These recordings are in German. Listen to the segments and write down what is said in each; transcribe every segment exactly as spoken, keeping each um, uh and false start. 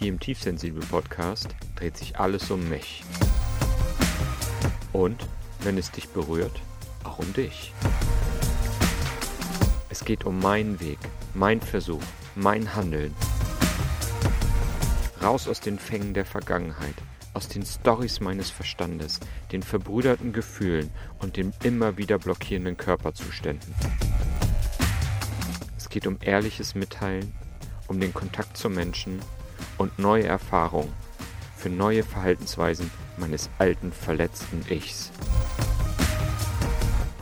Hier im Tiefsensibel-Podcast dreht sich alles um mich. Und, wenn es dich berührt, auch um dich. Es geht um meinen Weg, mein Versuch, mein Handeln. Raus aus den Fängen der Vergangenheit, aus den Storys meines Verstandes, den verbrüderten Gefühlen und den immer wieder blockierenden Körperzuständen. Es geht um ehrliches Mitteilen, um den Kontakt zu Menschen und neue Erfahrungen für neue Verhaltensweisen meines alten, verletzten Ichs.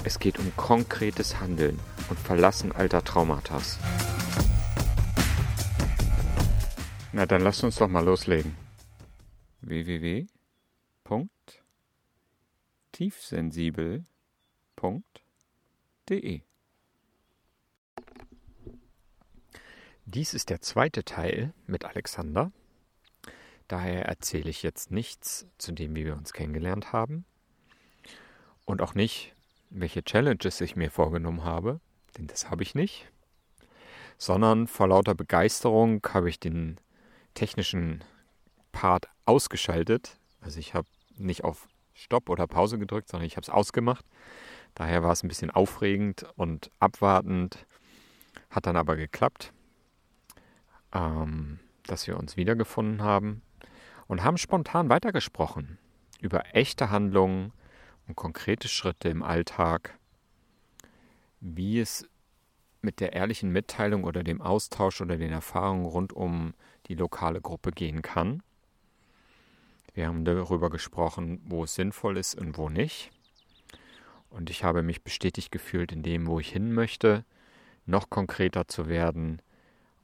Es geht um konkretes Handeln und Verlassen alter Traumata. Na, dann lasst uns doch mal loslegen. w w w punkt tiefsensibel punkt d e Dies ist der zweite Teil mit Alexander. Daher erzähle ich jetzt nichts zu dem, wie wir uns kennengelernt haben. Und auch nicht, welche Challenges ich mir vorgenommen habe, denn das habe ich nicht. Sondern vor lauter Begeisterung habe ich den technischen Part ausgeschaltet. Also ich habe nicht auf Stopp oder Pause gedrückt, sondern ich habe es ausgemacht. Daher war es ein bisschen aufregend und abwartend. Hat dann aber geklappt, ähm, dass wir uns wiedergefunden haben und haben spontan weitergesprochen über echte Handlungen und konkrete Schritte im Alltag, wie es mit der ehrlichen Mitteilung oder dem Austausch oder den Erfahrungen rund um die lokale Gruppe gehen kann. Wir haben darüber gesprochen, wo es sinnvoll ist und wo nicht. Und ich habe mich bestätigt gefühlt in dem, wo ich hin möchte, noch konkreter zu werden,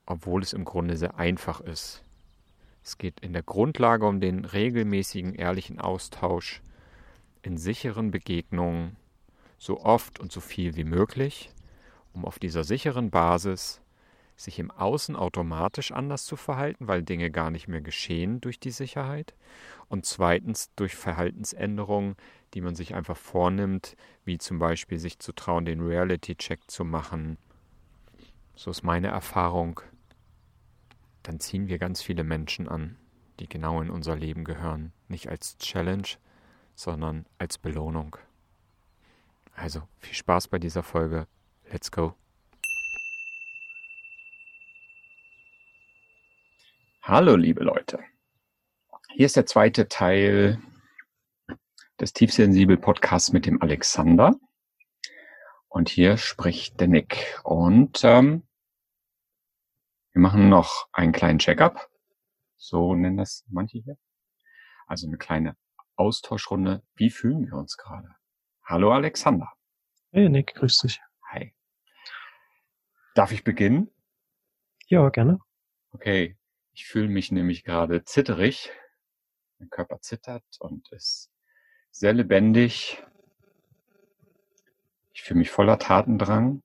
obwohl es im Grunde sehr einfach ist. Es geht in der Grundlage um den regelmäßigen, ehrlichen Austausch in sicheren Begegnungen, so oft und so viel wie möglich, um auf dieser sicheren Basis sich im Außen automatisch anders zu verhalten, weil Dinge gar nicht mehr geschehen durch die Sicherheit. Und zweitens durch Verhaltensänderungen, die man sich einfach vornimmt, wie zum Beispiel sich zu trauen, den Reality-Check zu machen. So ist meine Erfahrung. Dann ziehen wir ganz viele Menschen an, die genau in unser Leben gehören. Nicht als Challenge, sondern als Belohnung. Also viel Spaß bei dieser Folge. Let's go. Hallo liebe Leute. Hier ist der zweite Teil des Tiefsensibel-Podcasts mit dem Alexander. Und hier spricht der Nick. Und ähm, wir machen noch einen kleinen Check-up. So nennen das manche hier. Also eine kleine Austauschrunde. Wie fühlen wir uns gerade? Hallo Alexander. Hey Nick, grüß dich. Hi. Darf ich beginnen? Ja, gerne. Okay, ich fühle mich nämlich gerade zitterig. Mein Körper zittert und ist sehr lebendig. Ich fühle mich voller Tatendrang.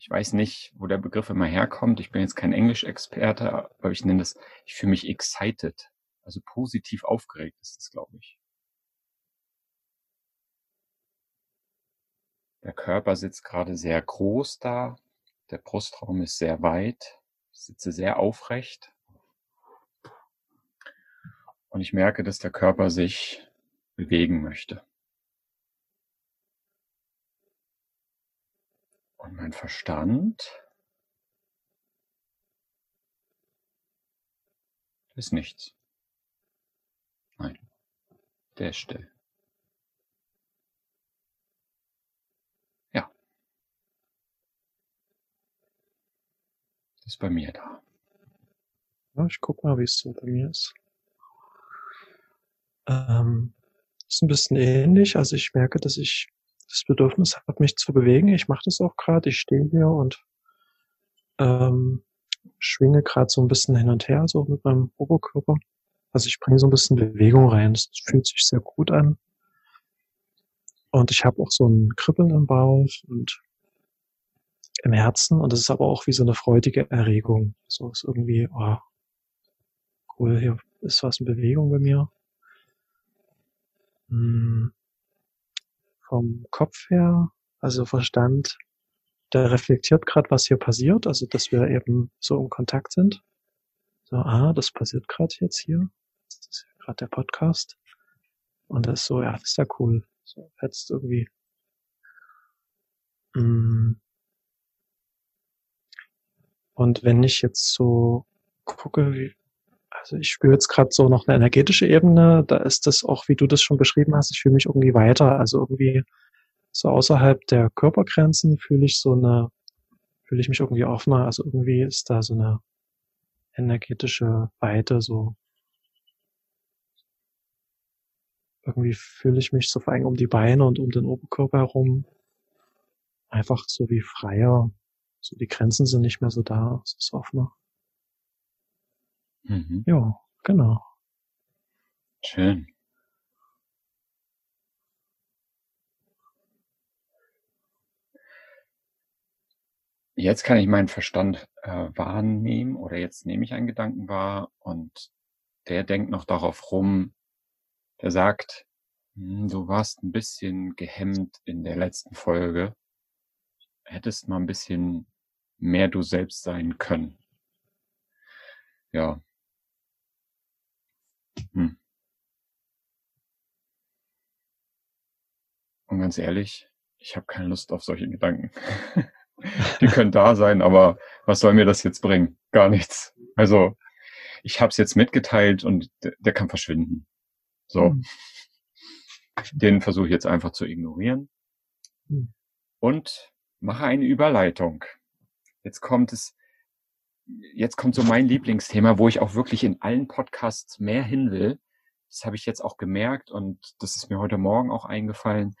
Ich weiß nicht, wo der Begriff immer herkommt. Ich bin jetzt kein Englisch-Experte, aber ich nenne das, ich fühle mich excited, also positiv aufgeregt ist das, glaube ich. Der Körper sitzt gerade sehr groß da. Der Brustraum ist sehr weit. Ich sitze sehr aufrecht. Und ich merke, dass der Körper sich bewegen möchte. Und mein Verstand ist nichts. Nein, der ist still. Ja. Ist bei mir da. Ja, ich guck mal, wie es so bei mir ist. Ähm, ist ein bisschen ähnlich, also ich merke, dass ich das Bedürfnis habe, mich zu bewegen. Ich mache das auch gerade, ich stehe hier und ähm, schwinge gerade so ein bisschen hin und her, so mit meinem Oberkörper. Also ich bringe so ein bisschen Bewegung rein, es fühlt sich sehr gut an. Und ich habe auch so ein Kribbeln im Bauch und im Herzen und es ist aber auch wie so eine freudige Erregung. So ist irgendwie, oh, cool, hier ist was in Bewegung bei mir. Vom Kopf her, also Verstand, der reflektiert gerade, was hier passiert, also dass wir eben so im Kontakt sind. So, ah, das passiert gerade jetzt hier. Das ist gerade der Podcast. Und das ist so, ja, das ist ja cool. So, jetzt irgendwie. Und wenn ich jetzt so gucke, wie, also ich spüre jetzt gerade so noch eine energetische Ebene, da ist das auch, wie du das schon beschrieben hast, ich fühle mich irgendwie weiter, also irgendwie so außerhalb der Körpergrenzen fühle ich so eine, fühle ich mich irgendwie offener, also irgendwie ist da so eine energetische Weite, so irgendwie fühle ich mich so vor allem um die Beine und um den Oberkörper herum einfach so wie freier, so die Grenzen sind nicht mehr so da, es ist offener. Mhm. Ja, genau. Schön. Jetzt kann ich meinen Verstand äh, wahrnehmen oder jetzt nehme ich einen Gedanken wahr und der denkt noch darauf rum, der sagt, du warst ein bisschen gehemmt in der letzten Folge, hättest mal ein bisschen mehr du selbst sein können. Ja. Hm. Und ganz ehrlich, ich habe keine Lust auf solche Gedanken. Die können da sein, aber was soll mir das jetzt bringen? Gar nichts. Also, ich habe es jetzt mitgeteilt und der, der kann verschwinden. So. Mhm. Den versuche ich jetzt einfach zu ignorieren. Mhm. Und mache eine Überleitung. Jetzt kommt es, jetzt kommt so mein Lieblingsthema, wo ich auch wirklich in allen Podcasts mehr hin will. Das habe ich jetzt auch gemerkt und das ist mir heute Morgen auch eingefallen.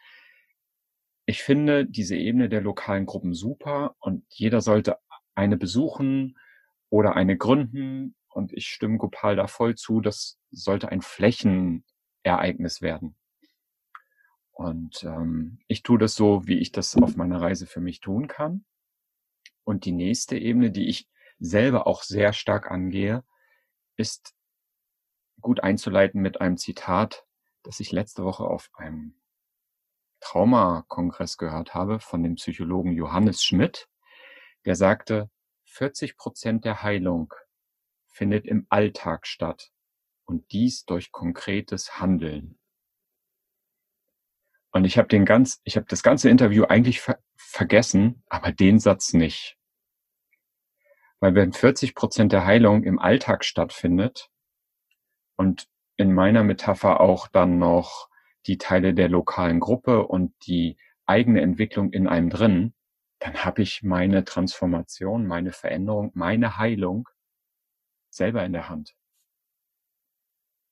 Ich finde diese Ebene der lokalen Gruppen super und jeder sollte eine besuchen oder eine gründen und ich stimme Gopal da voll zu, das sollte ein Flächenereignis werden. Und ähm, ich tue das so, wie ich das auf meiner Reise für mich tun kann. Und die nächste Ebene, die ich selber auch sehr stark angehe, ist gut einzuleiten mit einem Zitat, das ich letzte Woche auf einem Trauma-Kongress gehört habe von dem Psychologen Johannes Schmidt, der sagte, vierzig Prozent der Heilung findet im Alltag statt und dies durch konkretes Handeln. Und ich habe den ganz, ich habe das ganze Interview eigentlich ver- vergessen, aber den Satz nicht. Weil wenn vierzig Prozent der Heilung im Alltag stattfindet und in meiner Metapher auch dann noch die Teile der lokalen Gruppe und die eigene Entwicklung in einem drin, dann habe ich meine Transformation, meine Veränderung, meine Heilung selber in der Hand.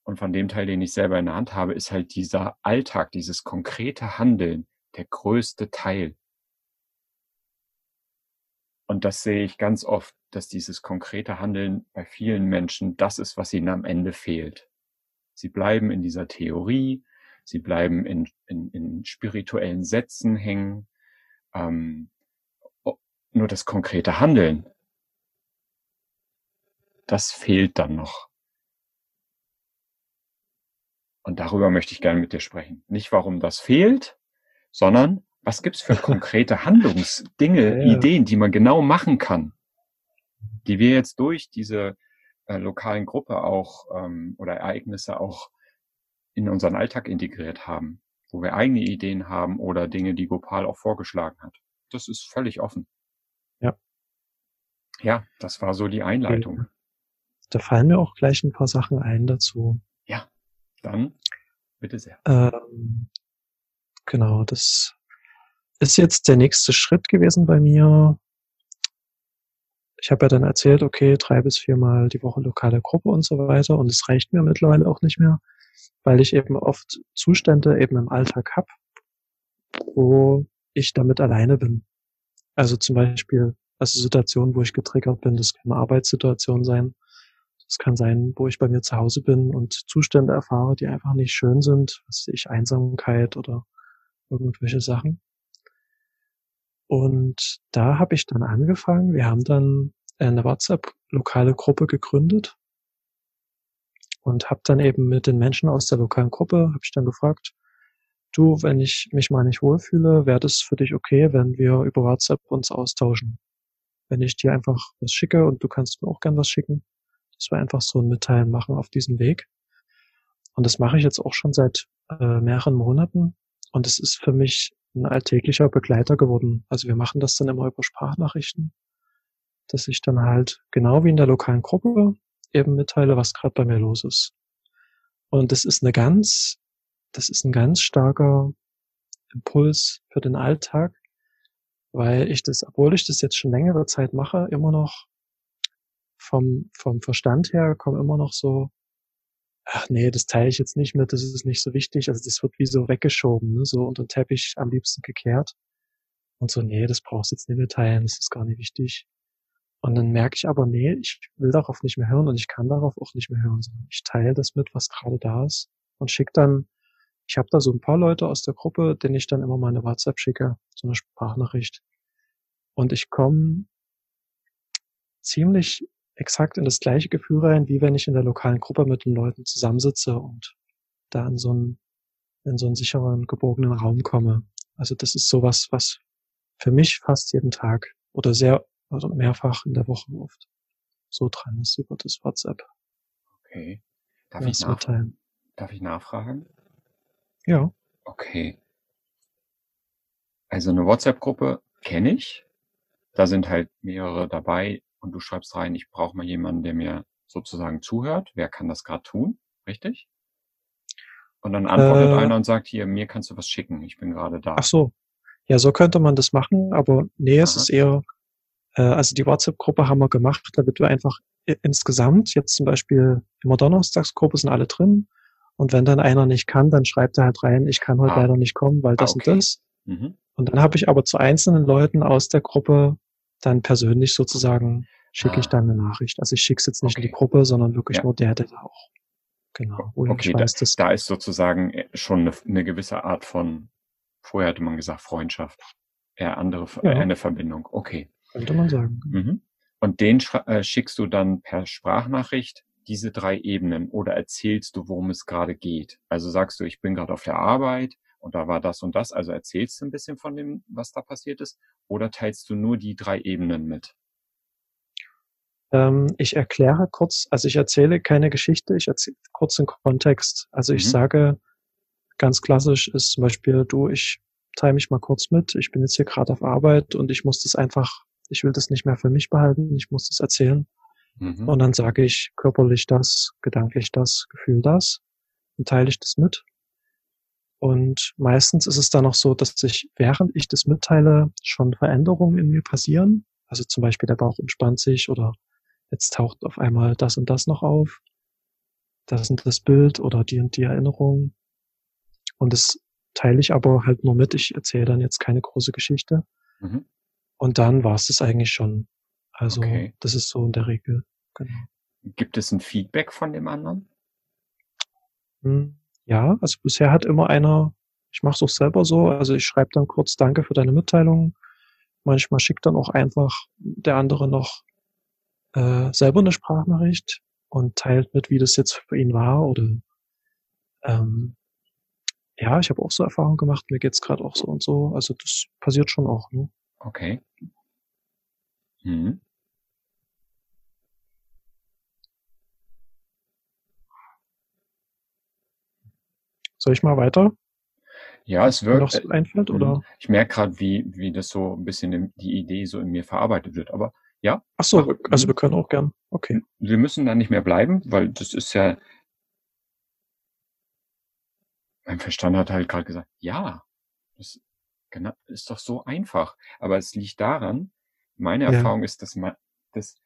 Und von dem Teil, den ich selber in der Hand habe, ist halt dieser Alltag, dieses konkrete Handeln der größte Teil. Und das sehe ich ganz oft, dass dieses konkrete Handeln bei vielen Menschen das ist, was ihnen am Ende fehlt. Sie bleiben in dieser Theorie, sie bleiben in, in, in spirituellen Sätzen hängen. Ähm, nur das konkrete Handeln, das fehlt dann noch. Und darüber möchte ich gerne mit dir sprechen. Nicht, warum das fehlt, sondern was gibt's für konkrete Handlungsdinge, ja, ja. Ideen, die man genau machen kann, die wir jetzt durch diese äh, lokalen Gruppe auch ähm, oder Ereignisse auch in unseren Alltag integriert haben, wo wir eigene Ideen haben oder Dinge, die Gopal auch vorgeschlagen hat. Das ist völlig offen. Ja. Ja, das war so die Einleitung. Da fallen mir auch gleich ein paar Sachen ein dazu. Ja, dann bitte sehr. Ähm, genau, das ist jetzt der nächste Schritt gewesen bei mir. Ich habe ja dann erzählt, okay, drei bis viermal die Woche lokale Gruppe und so weiter und es reicht mir mittlerweile auch nicht mehr, weil ich eben oft Zustände eben im Alltag habe, wo ich damit alleine bin. Also zum Beispiel, also Situationen, wo ich getriggert bin, das kann eine Arbeitssituation sein, das kann sein, wo ich bei mir zu Hause bin und Zustände erfahre, die einfach nicht schön sind, was weiß ich, Einsamkeit oder irgendwelche Sachen. Und da habe ich dann angefangen, wir haben dann eine WhatsApp-lokale Gruppe gegründet, und habe dann eben mit den Menschen aus der lokalen Gruppe, habe ich dann gefragt, du, wenn ich mich mal nicht wohlfühle, wäre das für dich okay, wenn wir über WhatsApp uns austauschen. Wenn ich dir einfach was schicke und du kannst mir auch gern was schicken, dass wir einfach so ein Mitteilen machen auf diesem Weg. Und das mache ich jetzt auch schon seit äh, mehreren Monaten. Und es ist für mich ein alltäglicher Begleiter geworden. Also wir machen das dann immer über Sprachnachrichten, dass ich dann halt genau wie in der lokalen Gruppe eben mitteile, was gerade bei mir los ist. Und das ist eine ganz, das ist ein ganz starker Impuls für den Alltag, weil ich das, obwohl ich das jetzt schon längere Zeit mache, immer noch vom, vom Verstand her komme immer noch so, ach nee, das teile ich jetzt nicht mit, das ist nicht so wichtig. Also das wird wie so weggeschoben, ne? So unter den Teppich am liebsten gekehrt. Und so, nee, das brauchst du jetzt nicht mitteilen, das ist gar nicht wichtig. Und dann merke ich aber, nee, ich will darauf nicht mehr hören und ich kann darauf auch nicht mehr hören. Ich teile das mit, was gerade da ist und schicke dann, ich habe da so ein paar Leute aus der Gruppe, denen ich dann immer mal eine WhatsApp schicke, so eine Sprachnachricht. Und ich komme ziemlich exakt in das gleiche Gefühl rein, wie wenn ich in der lokalen Gruppe mit den Leuten zusammensitze und da in so einen, in so einen sicheren, geborgenen Raum komme. Also das ist sowas, was für mich fast jeden Tag oder sehr Also mehrfach in der Woche oft so dran ist über das WhatsApp. Okay. Darf ich mitteilen? Darf ich nachfragen? Ja. Okay. Also eine WhatsApp-Gruppe kenne ich. Da sind halt mehrere dabei und du schreibst rein, ich brauche mal jemanden, der mir sozusagen zuhört. Wer kann das gerade tun? Richtig? Und dann antwortet äh, einer und sagt, hier, mir kannst du was schicken. Ich bin gerade da. Ach so. Ja, so könnte man das machen, aber nee, es Aha. ist eher... Also die WhatsApp-Gruppe haben wir gemacht, damit wir einfach insgesamt, jetzt zum Beispiel immer Donnerstagsgruppe sind alle drin und wenn dann einer nicht kann, dann schreibt er halt rein, ich kann heute ah. leider nicht kommen, weil das ah, okay. und das. Mhm. Und dann habe ich aber zu einzelnen Leuten aus der Gruppe dann persönlich sozusagen, schicke ah. ich dann eine Nachricht. Also ich schicke es jetzt nicht okay. in die Gruppe, sondern wirklich ja. nur der, der da auch. Genau. Okay, da, das. da ist sozusagen schon eine, eine gewisse Art von, vorher hatte man gesagt Freundschaft, eher andere, ja. eine Verbindung. Okay. Könnte man sagen. Mhm. Und den äh, schickst du dann per Sprachnachricht diese drei Ebenen oder erzählst du, worum es gerade geht? Also sagst du, ich bin gerade auf der Arbeit und da war das und das, also erzählst du ein bisschen von dem, was da passiert ist oder teilst du nur die drei Ebenen mit? Ähm, ich erkläre kurz, also ich erzähle keine Geschichte, ich erzähle kurz den Kontext. Also ich mhm. sage, ganz klassisch ist zum Beispiel, du, ich teile mich mal kurz mit, ich bin jetzt hier gerade auf Arbeit und ich muss das einfach ich will das nicht mehr für mich behalten, ich muss das erzählen. Mhm. Und dann sage ich körperlich das, gedanklich das, Gefühl das und teile ich das mit. Und meistens ist es dann noch so, dass sich, während ich das mitteile, schon Veränderungen in mir passieren. Also zum Beispiel der Bauch entspannt sich oder jetzt taucht auf einmal das und das noch auf. Das und das Bild oder die und die Erinnerung. Und das teile ich aber halt nur mit. Ich erzähle dann jetzt keine große Geschichte. Mhm. Und dann war es das eigentlich schon. Also okay. das ist so in der Regel. Genau. Gibt es ein Feedback von dem anderen? Ja, also bisher hat immer einer, ich mache es auch selber so, also ich schreibe dann kurz, danke für deine Mitteilung. Manchmal schickt dann auch einfach der andere noch äh, selber eine Sprachnachricht und teilt mit, wie das jetzt für ihn war. Oder ähm, ja, ich habe auch so Erfahrungen gemacht, mir geht's gerade auch so und so. Also das passiert schon auch, ne? Okay. Hm. Soll ich mal weiter? Ja, es wird. Noch so einfällt, oder? Ich merke gerade, wie, wie das so ein bisschen in, die Idee so in mir verarbeitet wird. Aber ja. Ach so, aber, also wir können auch gern. Okay. Wir müssen da nicht mehr bleiben, weil das ist ja. Mein Verstand hat halt gerade gesagt, ja. Das, Genau, ist doch so einfach. Aber es liegt daran, meine ja. Erfahrung ist, dass man, das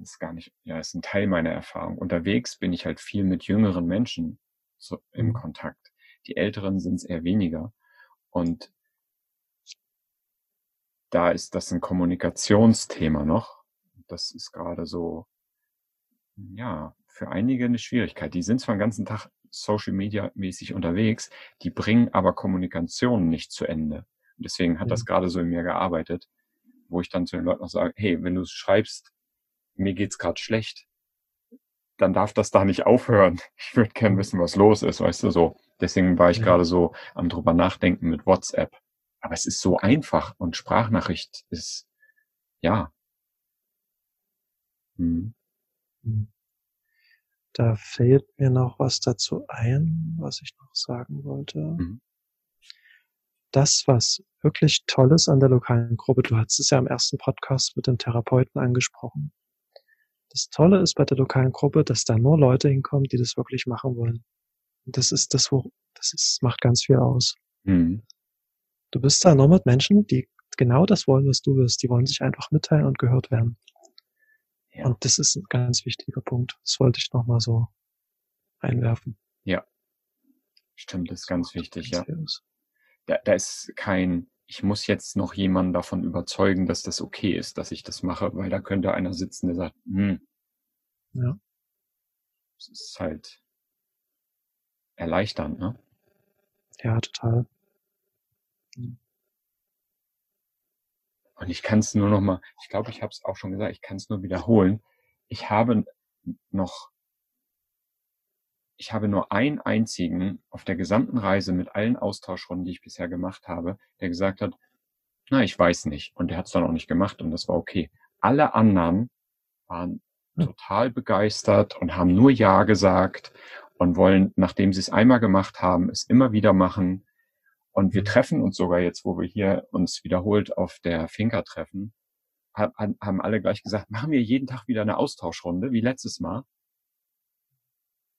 ist gar nicht, ja, ist ein Teil meiner Erfahrung. Unterwegs bin ich halt viel mit jüngeren Menschen so im mhm. Kontakt. Die Älteren sind es eher weniger. Und da ist das ein Kommunikationsthema noch. Das ist gerade so, ja, für einige eine Schwierigkeit. Die sind zwar den ganzen Tag Social Media mäßig unterwegs, die bringen aber Kommunikation nicht zu Ende. Und deswegen hat mhm. das gerade so in mir gearbeitet, wo ich dann zu den Leuten auch sage, hey, wenn du schreibst, mir geht's gerade schlecht, dann darf das da nicht aufhören. Ich würde gerne wissen, was los ist, weißt du, so. Deswegen war ich ja. gerade so am drüber nachdenken mit WhatsApp. Aber es ist so einfach und Sprachnachricht ist, ja. Hm. Da fällt mir noch was dazu ein, was ich noch sagen wollte. Mhm. Das, was wirklich toll ist an der lokalen Gruppe, du hast es ja im ersten Podcast mit dem Therapeuten angesprochen. Das Tolle ist bei der lokalen Gruppe, dass da nur Leute hinkommen, die das wirklich machen wollen. Und das ist das, wo, das ist, macht ganz viel aus. Mhm. Du bist da nur mit Menschen, die genau das wollen, was du willst. Die wollen sich einfach mitteilen und gehört werden. Ja. Und das ist ein ganz wichtiger Punkt. Das wollte ich nochmal so einwerfen. Ja, stimmt, das ist ganz wichtig. Ja. Da, da ist kein, ich muss jetzt noch jemanden davon überzeugen, dass das okay ist, dass ich das mache, weil da könnte einer sitzen, der sagt, hm. Ja. Das ist halt erleichternd, ne? Ja, total. Mhm. Und ich kann es nur noch mal, ich glaube, ich habe es auch schon gesagt, ich kann es nur wiederholen. Ich habe noch, ich habe nur einen einzigen auf der gesamten Reise mit allen Austauschrunden, die ich bisher gemacht habe, der gesagt hat, na, ich weiß nicht. Und der hat es dann auch nicht gemacht und das war okay. Alle anderen waren ja. total begeistert und haben nur Ja gesagt und wollen, nachdem sie es einmal gemacht haben, es immer wieder machen. Und wir treffen uns sogar jetzt, wo wir hier uns wiederholt auf der Finca treffen, haben alle gleich gesagt, machen wir jeden Tag wieder eine Austauschrunde, wie letztes Mal.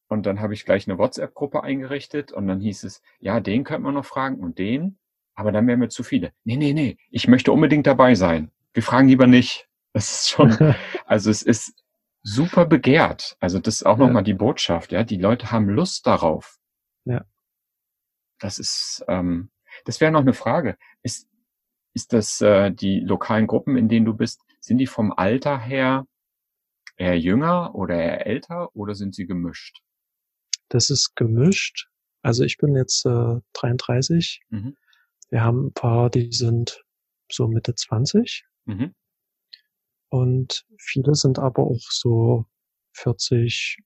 Und dann habe ich gleich eine WhatsApp-Gruppe eingerichtet und dann hieß es, ja, den könnte man noch fragen und den, aber dann wären wir zu viele. Nee, nee, nee, ich möchte unbedingt dabei sein. Wir fragen lieber nicht. Das ist schon, also es ist super begehrt. Also das ist auch ja. nochmal die Botschaft, ja, die Leute haben Lust darauf. Ja. Das ist, ähm, das wäre noch eine Frage. Ist, ist das äh, die lokalen Gruppen, in denen du bist, sind die vom Alter her eher jünger oder eher älter oder sind sie gemischt? Das ist gemischt. Also ich bin jetzt äh, dreiunddreißig. Mhm. Wir haben ein paar, die sind so Mitte zwanzig. Mhm. Und viele sind aber auch so vierzig,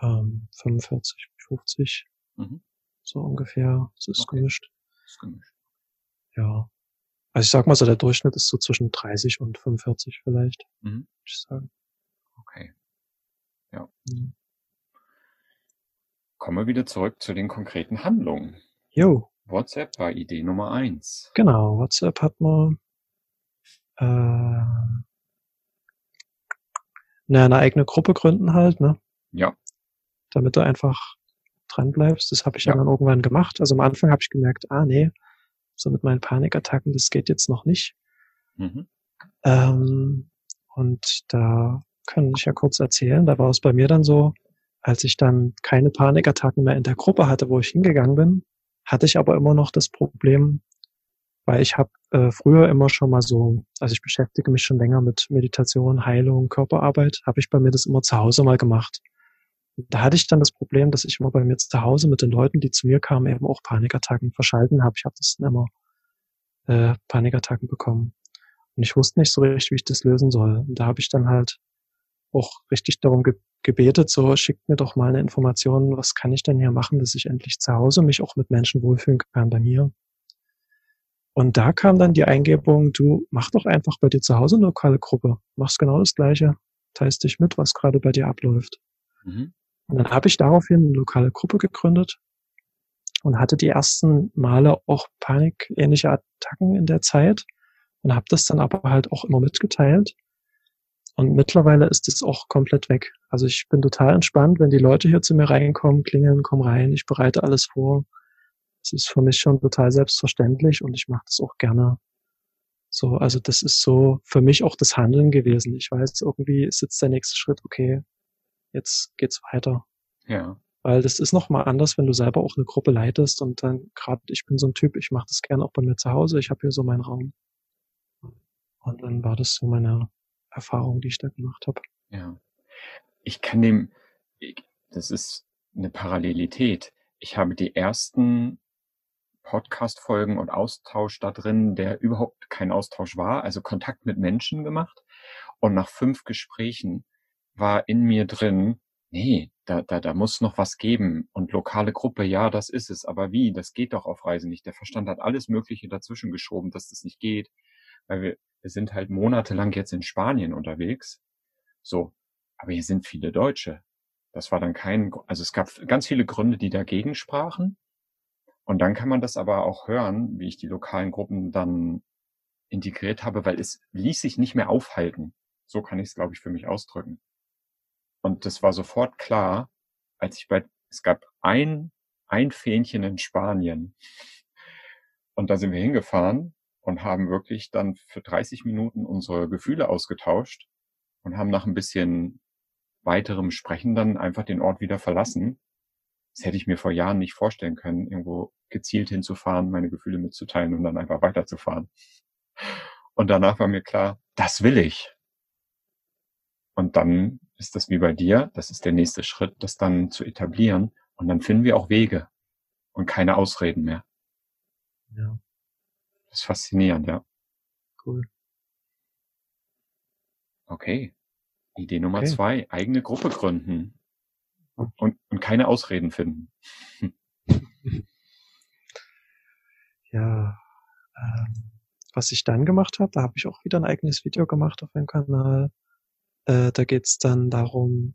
ähm, fünfundvierzig, fünfzig. Mhm. So ungefähr. Es ist okay. gemischt. Das ist gemischt. Ja. Also ich sag mal so, der Durchschnitt ist so zwischen dreißig und fünfundvierzig vielleicht. Mhm. Würde ich sagen. Okay. Ja. Mhm. Kommen wir wieder zurück zu den konkreten Handlungen. Jo. WhatsApp war Idee Nummer eins. Genau, WhatsApp hat man äh, na, eine eigene Gruppe gründen halt, ne? Ja. Damit du einfach dran bleibst. Das habe ich ja. dann irgendwann gemacht. Also am Anfang habe ich gemerkt, ah nee, so mit meinen Panikattacken, das geht jetzt noch nicht. Mhm. Ähm, und da kann ich ja kurz erzählen, da war es bei mir dann so, als ich dann keine Panikattacken mehr in der Gruppe hatte, wo ich hingegangen bin, hatte ich aber immer noch das Problem, weil ich habe äh, früher immer schon mal so, also ich beschäftige mich schon länger mit Meditation, Heilung, Körperarbeit, habe ich bei mir das immer zu Hause mal gemacht. Da hatte ich dann das Problem, dass ich immer bei mir zu Hause mit den Leuten, die zu mir kamen, eben auch Panikattacken verschalten habe. Ich habe das dann immer äh, Panikattacken bekommen. Und ich wusste nicht so richtig, wie ich das lösen soll. Und da habe ich dann halt auch richtig darum ge- gebetet, so schickt mir doch mal eine Information, was kann ich denn hier machen, dass ich endlich zu Hause mich auch mit Menschen wohlfühlen kann bei mir. Und da kam dann die Eingebung, du mach doch einfach bei dir zu Hause eine lokale Gruppe. Machst genau das Gleiche. Teilst dich mit, was gerade bei dir abläuft. Mhm. Und dann habe ich daraufhin eine lokale Gruppe gegründet und hatte die ersten Male auch panikähnliche Attacken in der Zeit und habe das dann aber halt auch immer mitgeteilt. Und mittlerweile ist es auch komplett weg. Also ich bin total entspannt, wenn die Leute hier zu mir reinkommen, klingeln, komm rein, ich bereite alles vor. Es ist für mich schon total selbstverständlich und ich mache das auch gerne. So, also das ist so für mich auch das Handeln gewesen. Ich weiß, irgendwie ist jetzt der nächste Schritt, okay, jetzt geht's weiter. Ja. Weil das ist nochmal anders, wenn du selber auch eine Gruppe leitest und dann gerade, ich bin so ein Typ, ich mache das gerne auch bei mir zu Hause, ich habe hier so meinen Raum. Und dann war das so meine Erfahrung, die ich da gemacht habe. Ja. Ich kann dem, das ist eine Parallelität. Ich habe die ersten Podcast-Folgen und Austausch da drin, der überhaupt kein Austausch war, also Kontakt mit Menschen gemacht. Und nach fünf Gesprächen war in mir drin, nee, da, da, da muss noch was geben. Und lokale Gruppe, ja, das ist es. Aber wie? Das geht doch auf Reisen nicht. Der Verstand hat alles Mögliche dazwischen geschoben, dass das nicht geht. Weil wir, wir sind halt monatelang jetzt in Spanien unterwegs. So. Aber hier sind viele Deutsche. Das war dann kein, also es gab ganz viele Gründe, die dagegen sprachen. Und dann kann man das aber auch hören, wie ich die lokalen Gruppen dann integriert habe, weil es ließ sich nicht mehr aufhalten. So kann ich es, glaube ich, für mich ausdrücken. Und das war sofort klar, als ich bei, es gab ein, ein Fähnchen in Spanien. Und da sind wir hingefahren und haben wirklich dann für dreißig Minuten unsere Gefühle ausgetauscht und haben nach ein bisschen weiterem Sprechen dann einfach den Ort wieder verlassen. Das hätte ich mir vor Jahren nicht vorstellen können, irgendwo gezielt hinzufahren, meine Gefühle mitzuteilen und dann einfach weiterzufahren. Und danach war mir klar, das will ich. Und dann ist das wie bei dir, das ist der nächste Schritt, das dann zu etablieren. Und dann finden wir auch Wege und keine Ausreden mehr. Ja. Das ist faszinierend, ja. Cool. Okay. Idee Nummer okay. zwei, eigene Gruppe gründen. Und, und keine Ausreden finden. Ja, ähm, was ich dann gemacht habe, da habe ich auch wieder ein eigenes Video gemacht auf meinem Kanal. Äh, da geht's dann darum,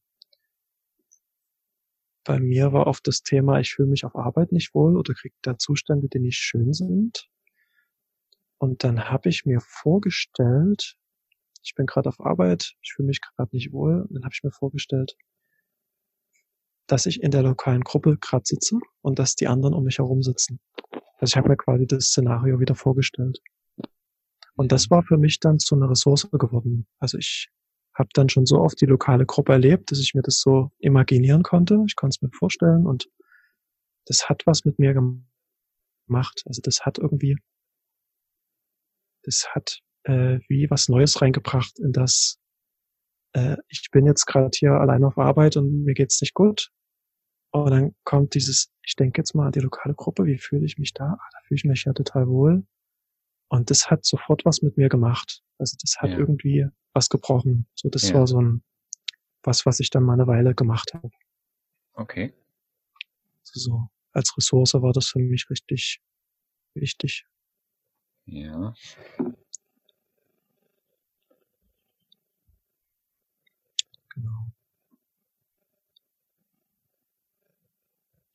bei mir war oft das Thema, ich fühle mich auf Arbeit nicht wohl oder kriege da Zustände, die nicht schön sind. Und dann habe ich mir vorgestellt, ich bin gerade auf Arbeit, ich fühle mich gerade nicht wohl. Und dann habe ich mir vorgestellt, dass ich in der lokalen Gruppe gerade sitze und dass die anderen um mich herum sitzen. Also ich habe mir quasi das Szenario wieder vorgestellt. Und das war für mich dann zu einer Ressource geworden. Also ich habe dann schon so oft die lokale Gruppe erlebt, dass ich mir das so imaginieren konnte. Ich konnte es mir vorstellen und das hat was mit mir gemacht. Also das hat irgendwie, das hat äh, wie was Neues reingebracht in das, äh, ich bin jetzt gerade hier alleine auf Arbeit und mir geht's nicht gut. Und dann kommt dieses, ich denke jetzt mal an die lokale Gruppe, wie fühle ich mich da? Ah, da fühle ich mich ja total wohl. Und das hat sofort was mit mir gemacht. Also das hat ja. irgendwie was gebrochen. So, das ja. war so ein, was, was ich dann mal eine Weile gemacht habe. Okay. Also so, als Ressource war das für mich richtig wichtig. Ja. Genau.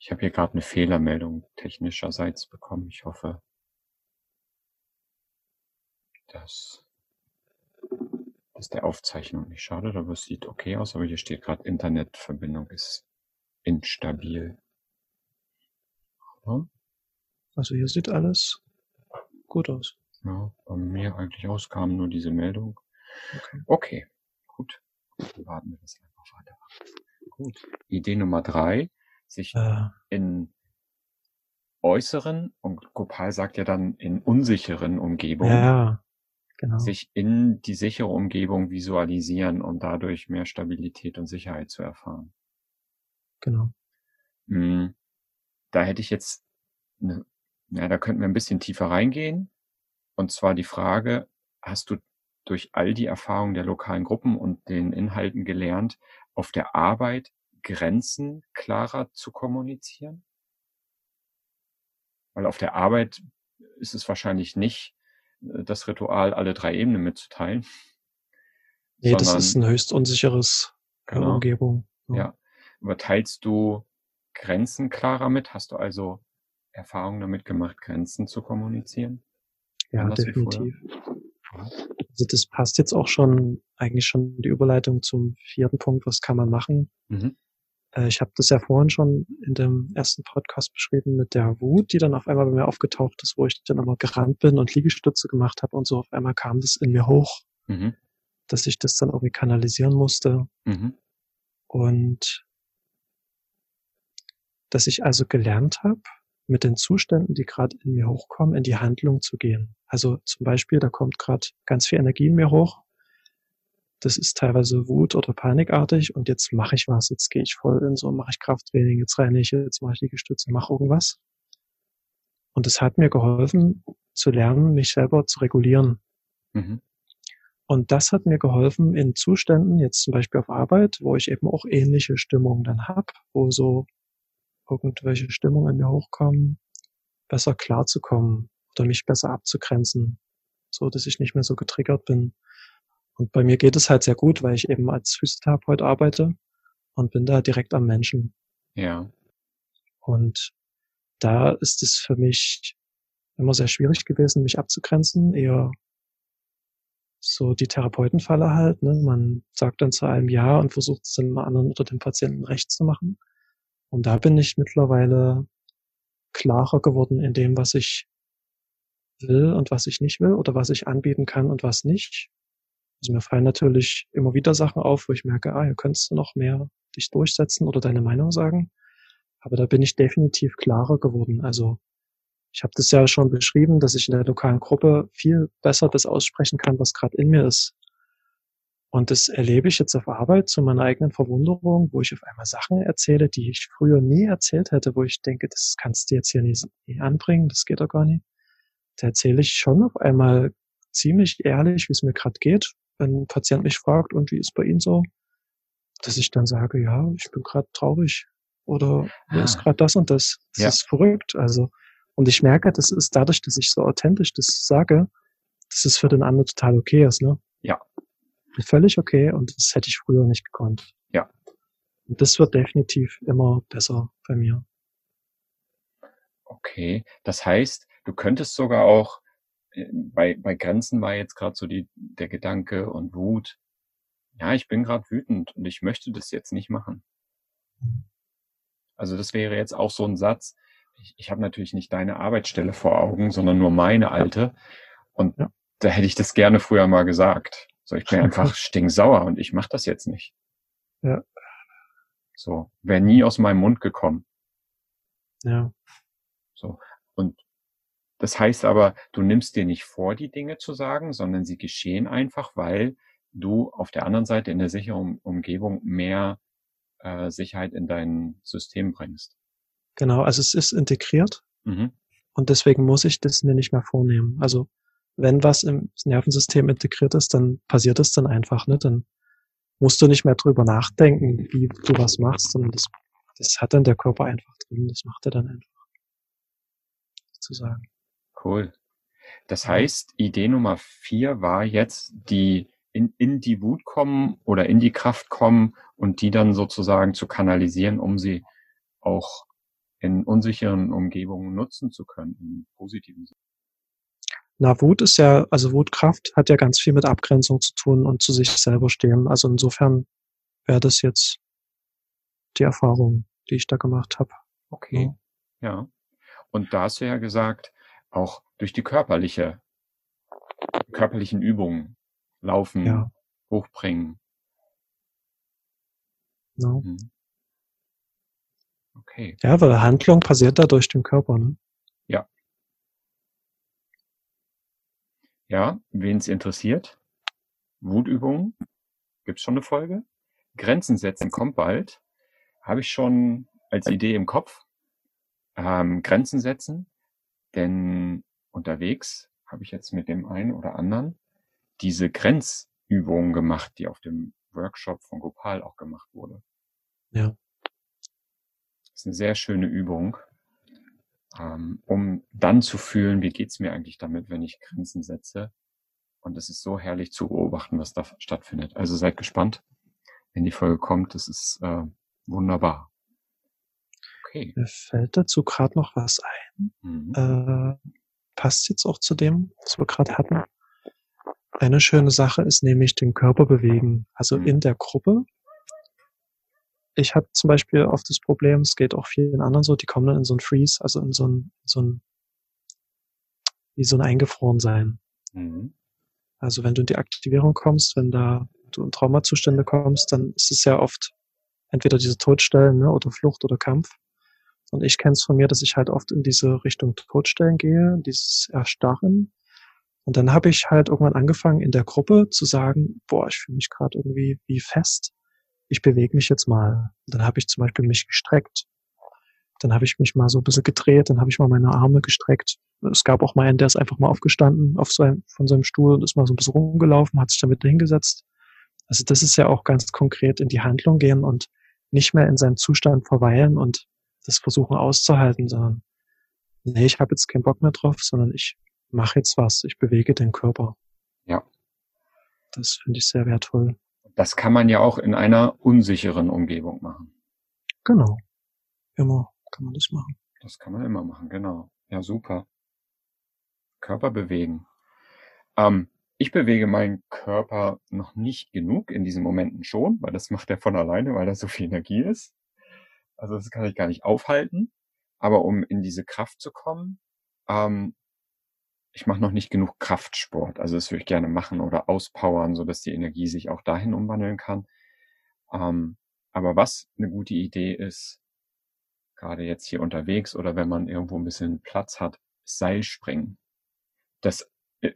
Ich habe hier gerade eine Fehlermeldung technischerseits bekommen. Ich hoffe, dass das der Aufzeichnung nicht schadet, aber es sieht okay aus. Aber hier steht gerade, Internetverbindung ist instabil. Ja. Also hier sieht alles gut aus. Ja, bei mir eigentlich aus, kam nur diese Meldung. Okay, okay, gut. Warten wir das einfach weiter. Gut. Idee Nummer drei, sich äh. in äußeren, und Gopal sagt ja dann in unsicheren Umgebungen, ja, genau. sich in die sichere Umgebung visualisieren und dadurch mehr Stabilität und Sicherheit zu erfahren. Genau. Da hätte ich jetzt, eine, ja, da könnten wir ein bisschen tiefer reingehen. Und zwar die Frage, hast du durch all die Erfahrungen der lokalen Gruppen und den Inhalten gelernt, auf der Arbeit Grenzen klarer zu kommunizieren? Weil auf der Arbeit ist es wahrscheinlich nicht das Ritual, alle drei Ebenen mitzuteilen. Nee, das ist ein höchst unsicheres genau, Umgebung. Ja. ja. Aber teilst du Grenzen klarer mit? Hast du also Erfahrungen damit gemacht, Grenzen zu kommunizieren? Ja, anders definitiv. Also das passt jetzt auch schon, eigentlich schon die Überleitung zum vierten Punkt, was kann man machen. Mhm. Äh, ich habe das ja vorhin schon in dem ersten Podcast beschrieben mit der Wut, die dann auf einmal bei mir aufgetaucht ist, wo ich dann immer gerannt bin und Liegestütze gemacht habe und so auf einmal kam das in mir hoch, mhm. dass ich das dann irgendwie kanalisieren musste. Mhm. Und dass ich also gelernt habe, mit den Zuständen, die gerade in mir hochkommen, in die Handlung zu gehen. Also zum Beispiel, da kommt gerade ganz viel Energie in mir hoch. Das ist teilweise Wut oder panikartig und jetzt mache ich was, jetzt gehe ich voll in so, mache ich Krafttraining, jetzt reinige, jetzt mache ich Liegestütze, mache irgendwas. Und das hat mir geholfen, zu lernen, mich selber zu regulieren. Mhm. Und das hat mir geholfen in Zuständen, jetzt zum Beispiel auf Arbeit, wo ich eben auch ähnliche Stimmungen dann habe, wo so irgendwelche Stimmungen in mir hochkommen, besser klarzukommen oder mich besser abzugrenzen, so dass ich nicht mehr so getriggert bin. Und bei mir geht es halt sehr gut, weil ich eben als Physiotherapeut arbeite und bin da direkt am Menschen. Ja. Und da ist es für mich immer sehr schwierig gewesen, mich abzugrenzen, eher so die Therapeutenfalle halt, ne? Man sagt dann zu einem Ja und versucht es dem anderen oder dem Patienten recht zu machen. Und da bin ich mittlerweile klarer geworden in dem, was ich will und was ich nicht will oder was ich anbieten kann und was nicht. Also mir fallen natürlich immer wieder Sachen auf, wo ich merke, ah, hier könntest du noch mehr dich durchsetzen oder deine Meinung sagen. Aber da bin ich definitiv klarer geworden. Also ich habe das ja schon beschrieben, dass ich in der lokalen Gruppe viel besser das aussprechen kann, was gerade in mir ist. Und das erlebe ich jetzt auf Arbeit zu meiner eigenen Verwunderung, wo ich auf einmal Sachen erzähle, die ich früher nie erzählt hätte, wo ich denke, das kannst du jetzt hier nicht anbringen, das geht doch gar nicht. Da erzähle ich schon auf einmal ziemlich ehrlich, wie es mir gerade geht, wenn ein Patient mich fragt, und wie ist bei Ihnen so, dass ich dann sage, ja, ich bin gerade traurig oder mir ah. ist gerade das und das. Das ja. ist verrückt, also. Und ich merke, das ist dadurch, dass ich so authentisch das sage, dass es für den anderen total okay ist, ne? Ja. Völlig okay, und das hätte ich früher nicht gekonnt. Ja. Und das wird definitiv immer besser bei mir. Okay, das heißt, du könntest sogar auch, bei, bei Grenzen war jetzt gerade so die, der Gedanke und Wut, ja, ich bin gerade wütend und ich möchte das jetzt nicht machen. Mhm. Also das wäre jetzt auch so ein Satz, ich, ich habe natürlich nicht deine Arbeitsstelle vor Augen, sondern nur meine alte, und ja. da hätte ich das gerne früher mal gesagt. So, ich bin einfach stinksauer und ich mache das jetzt nicht. Ja. So, wäre nie aus meinem Mund gekommen. Ja. So, und das heißt aber, du nimmst dir nicht vor, die Dinge zu sagen, sondern sie geschehen einfach, weil du auf der anderen Seite in der sicheren Umgebung mehr äh, Sicherheit in dein System bringst. Genau, also es ist integriert, mhm. und deswegen muss ich das mir nicht mehr vornehmen. Also wenn was im Nervensystem integriert ist, dann passiert es dann einfach, ne? Dann musst du nicht mehr drüber nachdenken, wie du was machst, sondern das, das hat dann der Körper einfach drin, das macht er dann einfach, sozusagen. Cool. Das heißt, Idee Nummer vier war jetzt, die in, in die Wut kommen oder in die Kraft kommen und die dann sozusagen zu kanalisieren, um sie auch in unsicheren Umgebungen nutzen zu können, im positiven Sinne. Na, Wut ist ja, also Wutkraft hat ja ganz viel mit Abgrenzung zu tun und zu sich selber stehen. Also insofern wäre das jetzt die Erfahrung, die ich da gemacht habe. Okay, ja. Und da hast du ja gesagt, auch durch die körperliche, körperlichen Übungen, laufen, ja. hochbringen. No. Hm. Okay. Ja, weil Handlung passiert da durch den Körper, ne? Ja. Ja, wen es interessiert. Wutübungen. Gibt's schon eine Folge? Grenzen setzen kommt bald. Habe ich schon als Idee im Kopf. Ähm, Grenzen setzen. Denn unterwegs habe ich jetzt mit dem einen oder anderen diese Grenzübungen gemacht, die auf dem Workshop von Gopal auch gemacht wurde. Ja. Das ist eine sehr schöne Übung, um dann zu fühlen, wie geht's mir eigentlich damit, wenn ich Grenzen setze. Und es ist so herrlich zu beobachten, was da stattfindet. Also seid gespannt, wenn die Folge kommt. Das ist äh, wunderbar. Okay. Mir fällt dazu gerade noch was ein. Mhm. Äh, passt jetzt auch zu dem, was wir gerade hatten. Eine schöne Sache ist nämlich den Körper bewegen. Also mhm. in der Gruppe. Ich habe zum Beispiel oft das Problem, es geht auch vielen anderen so, die kommen dann in so ein Freeze, also in so ein, so ein wie so ein Eingefrorensein. Mhm. Also wenn du in die Aktivierung kommst, wenn da du in Traumazustände kommst, dann ist es ja oft entweder diese Todstellen, ne, oder Flucht oder Kampf. Und ich kenne es von mir, dass ich halt oft in diese Richtung Todstellen gehe, dieses Erstarren. Und dann habe ich halt irgendwann angefangen, in der Gruppe zu sagen, boah, ich fühle mich gerade irgendwie wie fest. Ich bewege mich jetzt mal. Dann habe ich zum Beispiel mich gestreckt. Dann habe ich mich mal so ein bisschen gedreht, dann habe ich mal meine Arme gestreckt. Es gab auch mal einen, der ist einfach mal aufgestanden auf seinem, von seinem Stuhl und ist mal so ein bisschen rumgelaufen, hat sich damit hingesetzt. Also das ist ja auch ganz konkret in die Handlung gehen und nicht mehr in seinem Zustand verweilen und das versuchen auszuhalten, sondern nee, ich habe jetzt keinen Bock mehr drauf, sondern ich mache jetzt was, ich bewege den Körper. Ja. Das finde ich sehr wertvoll. Das kann man ja auch in einer unsicheren Umgebung machen. Genau. Immer kann man das machen. Das kann man immer machen, genau. Ja, super. Körper bewegen. Ähm, ich bewege meinen Körper noch nicht genug in diesen Momenten schon, weil das macht er von alleine, weil da so viel Energie ist. Also das kann ich gar nicht aufhalten. Aber um in diese Kraft zu kommen, ähm, ich mache noch nicht genug Kraftsport. Also das würde ich gerne machen oder auspowern, sodass die Energie sich auch dahin umwandeln kann. Ähm, aber was eine gute Idee ist, gerade jetzt hier unterwegs oder wenn man irgendwo ein bisschen Platz hat, ist Seilspringen. Das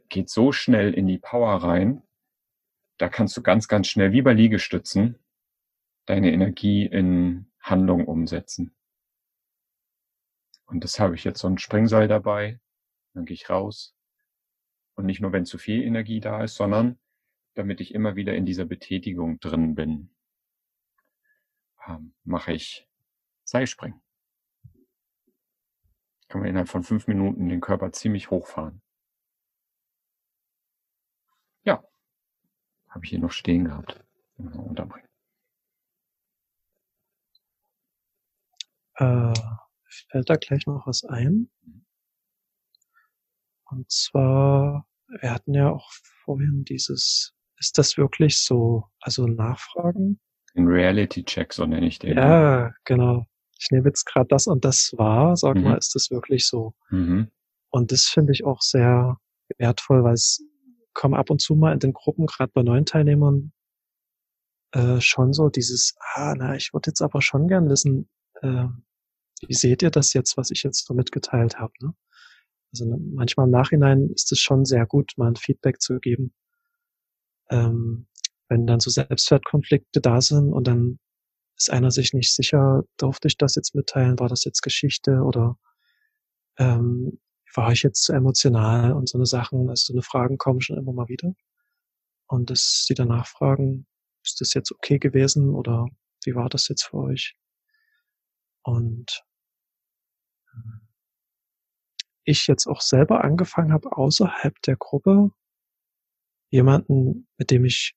geht so schnell in die Power rein, da kannst du ganz, ganz schnell, wie bei Liegestützen, deine Energie in Handlung umsetzen. Und das habe ich jetzt so ein Springseil dabei. Dann gehe ich raus. Und nicht nur, wenn zu viel Energie da ist, sondern damit ich immer wieder in dieser Betätigung drin bin, ähm, mache ich Seilspringen. Kann man innerhalb von fünf Minuten den Körper ziemlich hochfahren. Ja, habe ich hier noch stehen gehabt. Unterbringen. Äh, fällt da gleich noch was ein? Und zwar, wir hatten ja auch vorhin dieses, ist das wirklich so, also Nachfragen? Ein Reality-Check, so nenne ich den. Ja, genau. Ich nehme jetzt gerade das und das wahr, sag mhm. mal, ist das wirklich so? Mhm. Und das finde ich auch sehr wertvoll, weil es kommen ab und zu mal in den Gruppen, gerade bei neuen Teilnehmern, äh, schon so dieses, ah, na, ich würde jetzt aber schon gern wissen, äh, wie seht ihr das jetzt, was ich jetzt so mitgeteilt habe, ne? Also manchmal im Nachhinein ist es schon sehr gut, mal ein Feedback zu geben. Ähm, wenn dann so Selbstwertkonflikte da sind und dann ist einer sich nicht sicher, durfte ich das jetzt mitteilen, war das jetzt Geschichte oder ähm, war ich jetzt zu emotional und so eine Sachen, also so eine Fragen kommen schon immer mal wieder. Und dass sie danach fragen, ist das jetzt okay gewesen oder wie war das jetzt für euch? Und äh, ich jetzt auch selber angefangen habe, außerhalb der Gruppe jemanden, mit dem ich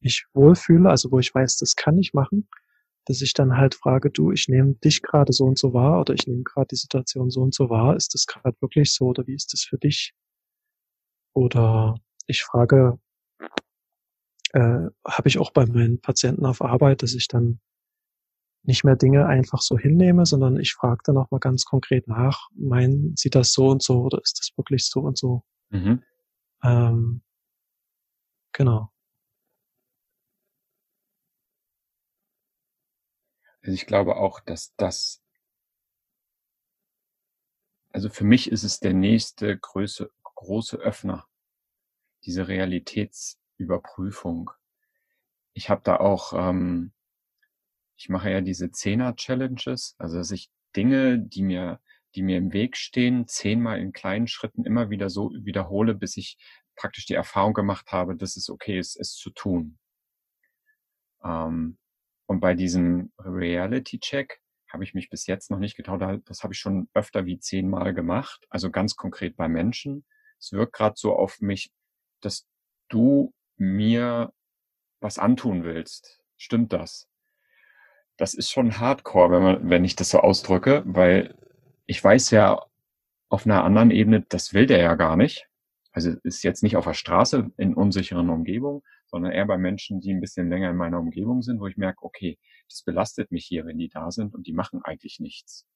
mich wohlfühle, also wo ich weiß, das kann ich machen, dass ich dann halt frage, du, ich nehme dich gerade so und so wahr oder ich nehme gerade die Situation so und so wahr, ist das gerade wirklich so oder wie ist das für dich? Oder ich frage, äh, habe ich auch bei meinen Patienten auf Arbeit, dass ich dann nicht mehr Dinge einfach so hinnehme, sondern ich frage dann auch mal ganz konkret nach, meinen Sie das so und so oder ist das wirklich so und so? Mhm. Ähm, genau. Also ich glaube auch, dass das, also für mich ist es der nächste große, große Öffner, diese Realitätsüberprüfung. Ich habe da auch, ähm, ich mache ja diese Zehner-Challenges, also dass ich Dinge, die mir, die mir im Weg stehen, zehnmal in kleinen Schritten immer wieder so wiederhole, bis ich praktisch die Erfahrung gemacht habe, dass es okay ist, es zu tun. Ähm, und bei diesem Reality-Check habe ich mich bis jetzt noch nicht getraut, das habe ich schon öfter wie zehnmal gemacht, also ganz konkret bei Menschen. Es wirkt gerade so auf mich, dass du mir was antun willst. Stimmt das? Das ist schon hardcore, wenn man, wenn ich das so ausdrücke, weil ich weiß ja auf einer anderen Ebene, das will der ja gar nicht. Also ist jetzt nicht auf der Straße in unsicheren Umgebungen, sondern eher bei Menschen, die ein bisschen länger in meiner Umgebung sind, wo ich merke, okay, das belastet mich hier, wenn die da sind und die machen eigentlich nichts.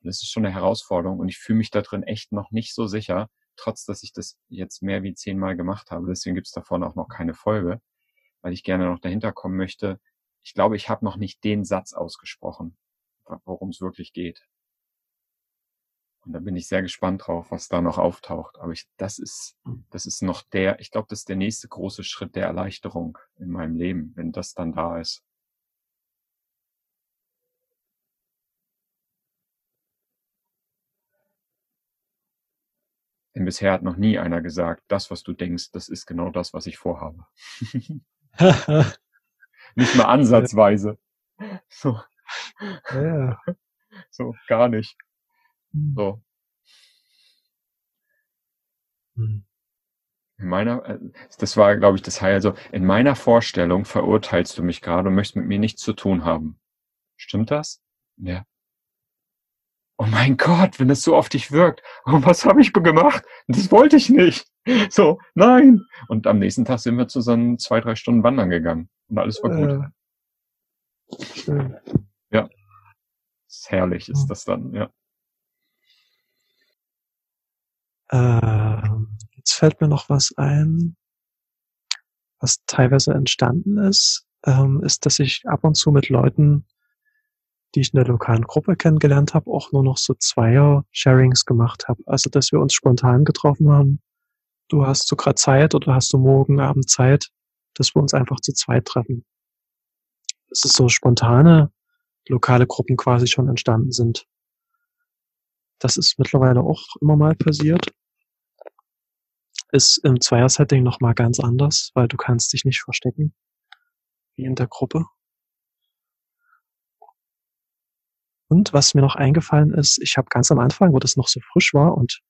Und das ist schon eine Herausforderung und ich fühle mich da drin echt noch nicht so sicher, trotz dass ich das jetzt mehr wie zehnmal gemacht habe. Deswegen gibt es davon auch noch keine Folge, weil ich gerne noch dahinter kommen möchte. Ich glaube, ich habe noch nicht den Satz ausgesprochen, worum es wirklich geht. Und da bin ich sehr gespannt drauf, was da noch auftaucht. Aber ich, das ist, das ist noch der, ich glaube, das ist der nächste große Schritt der Erleichterung in meinem Leben, wenn das dann da ist. Denn bisher hat noch nie einer gesagt, das, was du denkst, das ist genau das, was ich vorhabe. Nicht mal ansatzweise. So. Ja. So, gar nicht. So. In meiner, das war, glaube ich, das Heil. Also, in meiner Vorstellung verurteilst du mich gerade und möchtest mit mir nichts zu tun haben. Stimmt das? Ja. Oh mein Gott, wenn das so auf dich wirkt. Oh, was habe ich gemacht? Das wollte ich nicht. So, nein. Und am nächsten Tag sind wir zusammen zwei, drei Stunden wandern gegangen. Und alles war gut. Äh, schön. Ja. Ist herrlich ist das dann, ja. Äh, jetzt fällt mir noch was ein, was teilweise entstanden ist, ähm, ist, dass ich ab und zu mit Leuten, die ich in der lokalen Gruppe kennengelernt habe, auch nur noch so Zweier-Sharings gemacht habe. Also, dass wir uns spontan getroffen haben. Du hast so gerade Zeit oder hast du morgen Abend Zeit, dass wir uns einfach zu zweit treffen. Dass es so spontane lokale Gruppen quasi schon entstanden sind. Das ist mittlerweile auch immer mal passiert. Ist im Zweier-Setting nochmal ganz anders, weil du kannst dich nicht verstecken, wie in der Gruppe. Und was mir noch eingefallen ist, ich habe ganz am Anfang, wo das noch so frisch war und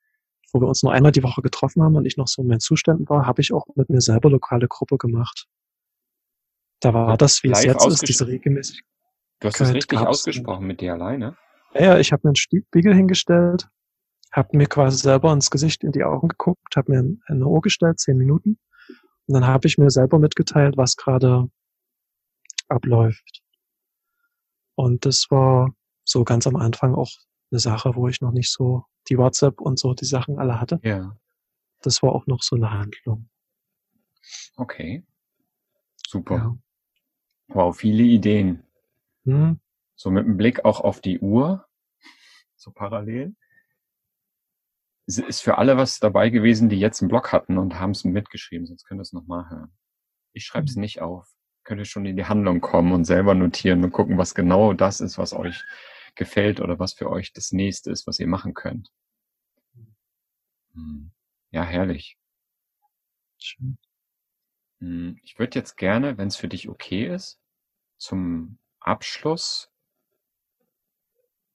wo wir uns nur einmal die Woche getroffen haben und ich noch so in meinen Zuständen war, habe ich auch mit mir selber lokale Gruppe gemacht. Da war das, wie Live es jetzt ist, diese regelmäßig. Du hast das richtig ausgesprochen mit dir alleine? Ja, ja, ich habe mir einen Spiegel hingestellt, habe mir quasi selber ins Gesicht, in die Augen geguckt, habe mir eine Uhr gestellt, zehn Minuten. Und dann habe ich mir selber mitgeteilt, was gerade abläuft. Und das war so ganz am Anfang auch eine Sache, wo ich noch nicht so die WhatsApp und so die Sachen alle hatte. Ja. Das war auch noch so eine Handlung. Okay. Super. Ja. Wow, viele Ideen. Hm. So mit dem Blick auch auf die Uhr, so parallel. Es ist für alle was dabei gewesen, die jetzt einen Blog hatten und haben es mitgeschrieben, sonst könnt ihr es nochmal hören. Ich schreibe es hm. nicht auf. Könnt ihr schon in die Handlung kommen und selber notieren und gucken, was genau das ist, was euch gefällt oder was für euch das nächste ist, was ihr machen könnt. Ja, herrlich. Schön. Ich würde jetzt gerne, wenn es für dich okay ist, zum Abschluss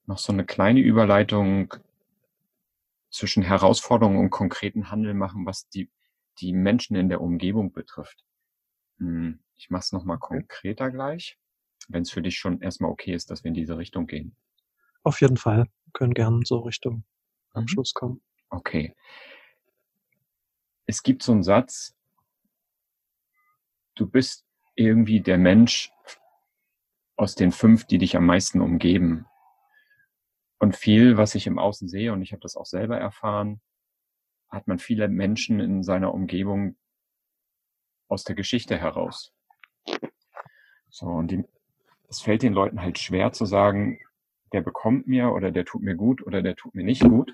noch so eine kleine Überleitung zwischen Herausforderungen und konkreten Handeln machen, was die, die Menschen in der Umgebung betrifft. Ich mache es nochmal konkreter gleich, wenn es für dich schon erstmal okay ist, dass wir in diese Richtung gehen. Auf jeden Fall. Wir können gerne so Richtung am Schluss kommen. Okay. Es gibt so einen Satz, du bist irgendwie der Mensch aus den fünf, die dich am meisten umgeben. Und viel, was ich im Außen sehe, und ich habe das auch selber erfahren, hat man viele Menschen in seiner Umgebung aus der Geschichte heraus. So, und die, es fällt den Leuten halt schwer zu sagen, der bekommt mir oder der tut mir gut oder der tut mir nicht gut.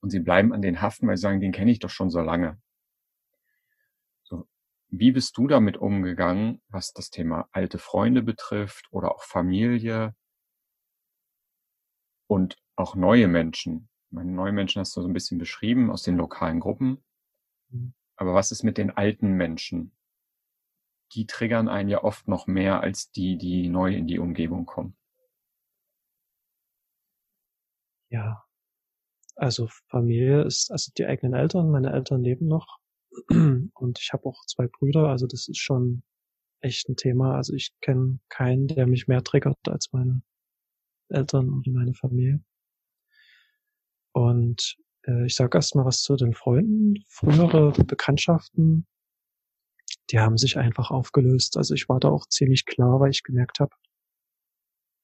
Und sie bleiben an den haften, weil sie sagen, den kenne ich doch schon so lange. So, wie bist du damit umgegangen, was das Thema alte Freunde betrifft oder auch Familie und auch neue Menschen? Meine neuen Menschen hast du so ein bisschen beschrieben aus den lokalen Gruppen. Mhm. Aber was ist mit den alten Menschen? Die triggern einen ja oft noch mehr als die, die neu in die Umgebung kommen. Ja, also Familie ist, also die eigenen Eltern, meine Eltern leben noch und ich habe auch zwei Brüder, also das ist schon echt ein Thema. Also ich kenne keinen, der mich mehr triggert als meine Eltern oder meine Familie. Und ich sage erstmal was zu den Freunden. Frühere Bekanntschaften, die haben sich einfach aufgelöst. Also ich war da auch ziemlich klar, weil ich gemerkt habe,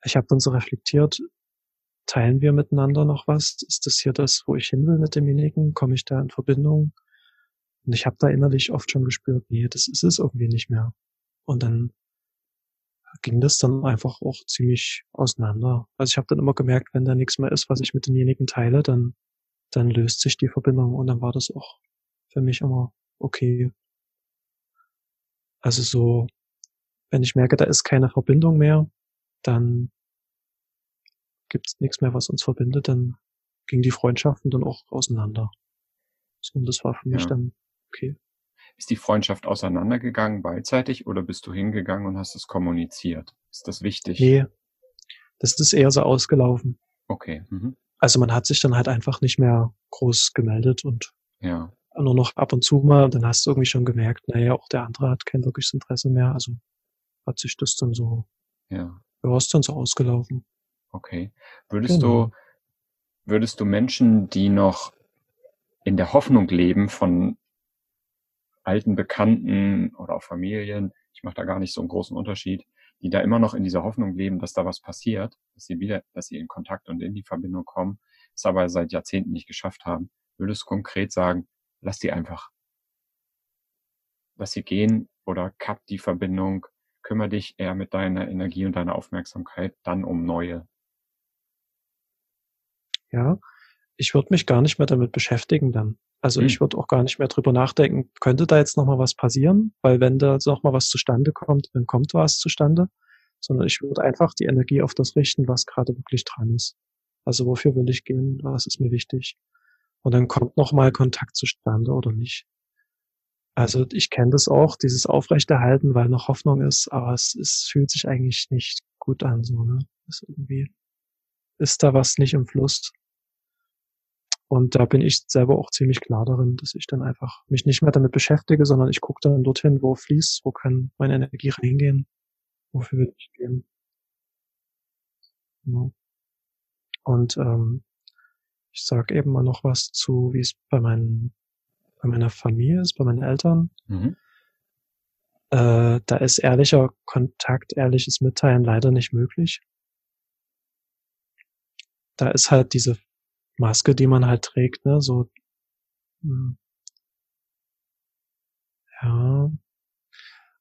ich habe dann so reflektiert, teilen wir miteinander noch was? Ist das hier das, wo ich hin will mit demjenigen? Komme ich da in Verbindung? Und ich habe da innerlich oft schon gespürt, nee, das ist es irgendwie nicht mehr. Und dann ging das dann einfach auch ziemlich auseinander. Also ich habe dann immer gemerkt, wenn da nichts mehr ist, was ich mit denjenigen teile, dann dann löst sich die Verbindung und dann war das auch für mich immer okay. Also so, wenn ich merke, da ist keine Verbindung mehr, dann gibt's nichts mehr, was uns verbindet, dann gingen die Freundschaften dann auch auseinander. Und das war für mich ja. dann okay. Ist die Freundschaft auseinandergegangen beidseitig oder bist du hingegangen und hast es kommuniziert? Ist das wichtig? Nee, das ist eher so ausgelaufen. Okay. Mhm. Also man hat sich dann halt einfach nicht mehr groß gemeldet und ja. nur noch ab und zu mal. Dann hast du irgendwie schon gemerkt, naja, auch der andere hat kein wirkliches Interesse mehr. Also hat sich das dann so, ja. du hast dann so ausgelaufen. Okay. Würdest genau. du, würdest du Menschen, die noch in der Hoffnung leben von alten Bekannten oder auch Familien, ich mache da gar nicht so einen großen Unterschied, die da immer noch in dieser Hoffnung leben, dass da was passiert, dass sie wieder, dass sie in Kontakt und in die Verbindung kommen, es aber seit Jahrzehnten nicht geschafft haben, würdest du konkret sagen, lass die einfach, lass sie gehen oder kapp die Verbindung, kümmere dich eher mit deiner Energie und deiner Aufmerksamkeit dann um neue. Ja, ich würde mich gar nicht mehr damit beschäftigen dann. Also hm. ich würde auch gar nicht mehr drüber nachdenken, könnte da jetzt nochmal was passieren? Weil wenn da jetzt nochmal was zustande kommt, dann kommt was zustande. Sondern ich würde einfach die Energie auf das richten, was gerade wirklich dran ist. Also wofür will ich gehen? Was ist mir wichtig? Und dann kommt nochmal Kontakt zustande oder nicht. Also ich kenne das auch, dieses Aufrechterhalten, weil noch Hoffnung ist, aber es, es fühlt sich eigentlich nicht gut an, so, ne? Ist irgendwie, ist da was nicht im Fluss? Und da bin ich selber auch ziemlich klar darin, dass ich dann einfach mich nicht mehr damit beschäftige, sondern ich gucke dann dorthin, wo fließt, wo kann meine Energie reingehen, wofür will ich gehen. Ja. Und ähm, ich sage eben mal noch was zu, wie es bei, meinen, bei meiner Familie ist, bei meinen Eltern. Mhm. Äh, da ist ehrlicher Kontakt, ehrliches Mitteilen leider nicht möglich. Da ist halt diese Maske, die man halt trägt, ne, so, ja,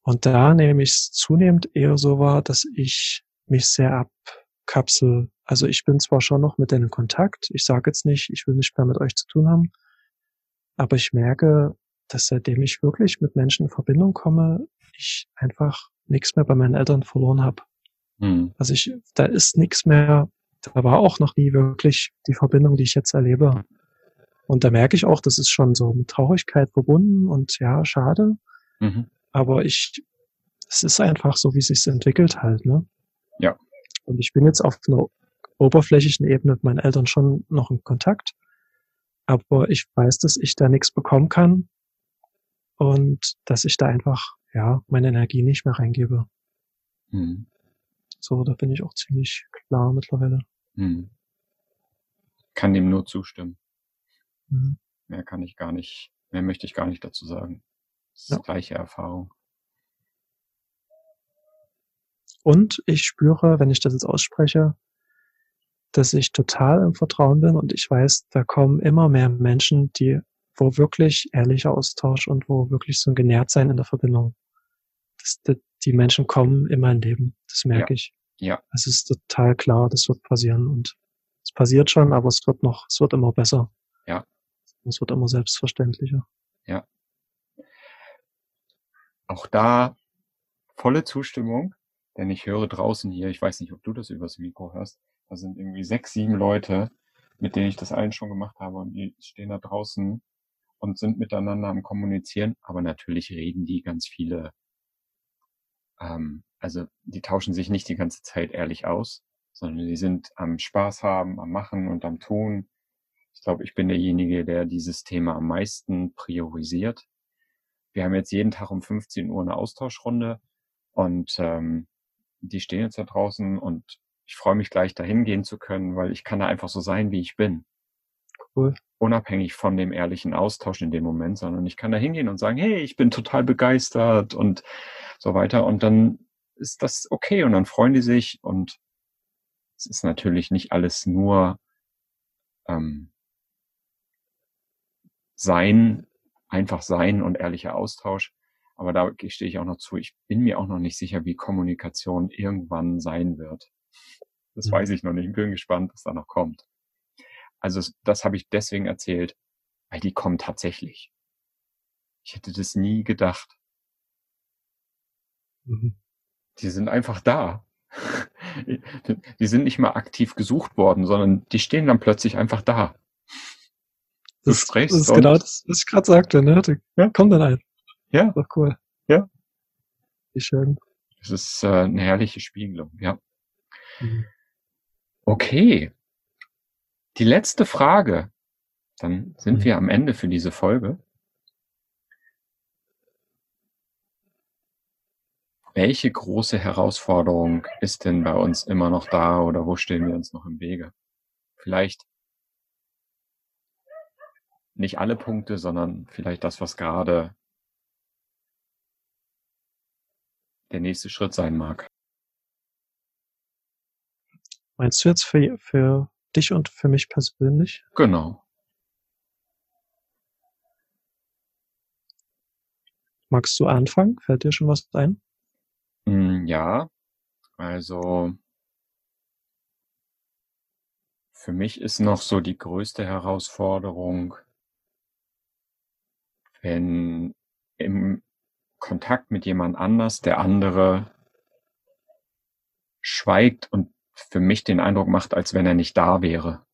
und da nehme ich es zunehmend eher so wahr, dass ich mich sehr abkapsel, also ich bin zwar schon noch mit denen in Kontakt, ich sage jetzt nicht, ich will nicht mehr mit euch zu tun haben, aber ich merke, dass seitdem ich wirklich mit Menschen in Verbindung komme, ich einfach nichts mehr bei meinen Eltern verloren habe, mhm. also ich, da ist nichts mehr. Da war auch noch nie wirklich die Verbindung, die ich jetzt erlebe. Und da merke ich auch, das ist schon so mit Traurigkeit verbunden und ja, schade. Mhm. Aber ich, es ist einfach so, wie es sich entwickelt halt, ne? Ja. Und ich bin jetzt auf einer oberflächlichen Ebene mit meinen Eltern schon noch in Kontakt. Aber ich weiß, dass ich da nichts bekommen kann. Und dass ich da einfach, ja, meine Energie nicht mehr reingebe. Mhm. So, da bin ich auch ziemlich klar mittlerweile. Hm. Kann dem nur zustimmen. Mhm. Mehr kann ich gar nicht, mehr möchte ich gar nicht dazu sagen. Das ja. ist die gleiche Erfahrung. Und ich spüre, wenn ich das jetzt ausspreche, dass ich total im Vertrauen bin und ich weiß, da kommen immer mehr Menschen, die, wo wirklich ehrlicher Austausch und wo wirklich so ein Genährtsein in der Verbindung. Das, das, die Menschen kommen in mein Leben, das merke ja. ich. Ja. Es ist total klar, das wird passieren und es passiert schon, aber es wird noch, es wird immer besser. Ja. Es wird immer selbstverständlicher. Ja. Auch da volle Zustimmung, denn ich höre draußen hier, ich weiß nicht, ob du das übers Mikro hörst, da sind irgendwie sechs, sieben Leute, mit denen ich das allen schon gemacht habe und die stehen da draußen und sind miteinander am Kommunizieren, aber natürlich reden die ganz viele. Also die tauschen sich nicht die ganze Zeit ehrlich aus, sondern die sind am Spaß haben, am Machen und am Tun. Ich glaube, ich bin derjenige, der dieses Thema am meisten priorisiert. Wir haben jetzt jeden Tag um fünfzehn Uhr eine Austauschrunde und ähm, die stehen jetzt da draußen und ich freue mich gleich dahin gehen zu können, weil ich kann da einfach so sein, wie ich bin. Cool. Unabhängig von dem ehrlichen Austausch in dem Moment, sondern ich kann da hingehen und sagen, hey, ich bin total begeistert und so weiter und dann ist das okay und dann freuen die sich und es ist natürlich nicht alles nur ähm, sein, einfach sein und ehrlicher Austausch, aber da stehe ich auch noch zu, ich bin mir auch noch nicht sicher, wie Kommunikation irgendwann sein wird. Das mhm. weiß ich noch nicht, ich bin gespannt, was da noch kommt. Also das habe ich deswegen erzählt, weil die kommen tatsächlich. Ich hätte das nie gedacht. Mhm. Die sind einfach da. Die sind nicht mal aktiv gesucht worden, sondern die stehen dann plötzlich einfach da. Du das, sprichst. Das ist genau das, was ich gerade sagte, ne? Ja. Komm dann ein. Ja. Ist doch cool. Ja. Wie schön. Das ist äh, eine herrliche Spiegelung, ja. Mhm. Okay. Die letzte Frage. Dann sind mhm. wir am Ende für diese Folge. Welche große Herausforderung ist denn bei uns immer noch da oder wo stehen wir uns noch im Wege? Vielleicht nicht alle Punkte, sondern vielleicht das, was gerade der nächste Schritt sein mag. Meinst du jetzt für, für dich und für mich persönlich? Genau. Magst du anfangen? Fällt dir schon was ein? Ja, also für mich ist noch so die größte Herausforderung, wenn im Kontakt mit jemand anders der andere schweigt und für mich den Eindruck macht, als wenn er nicht da wäre.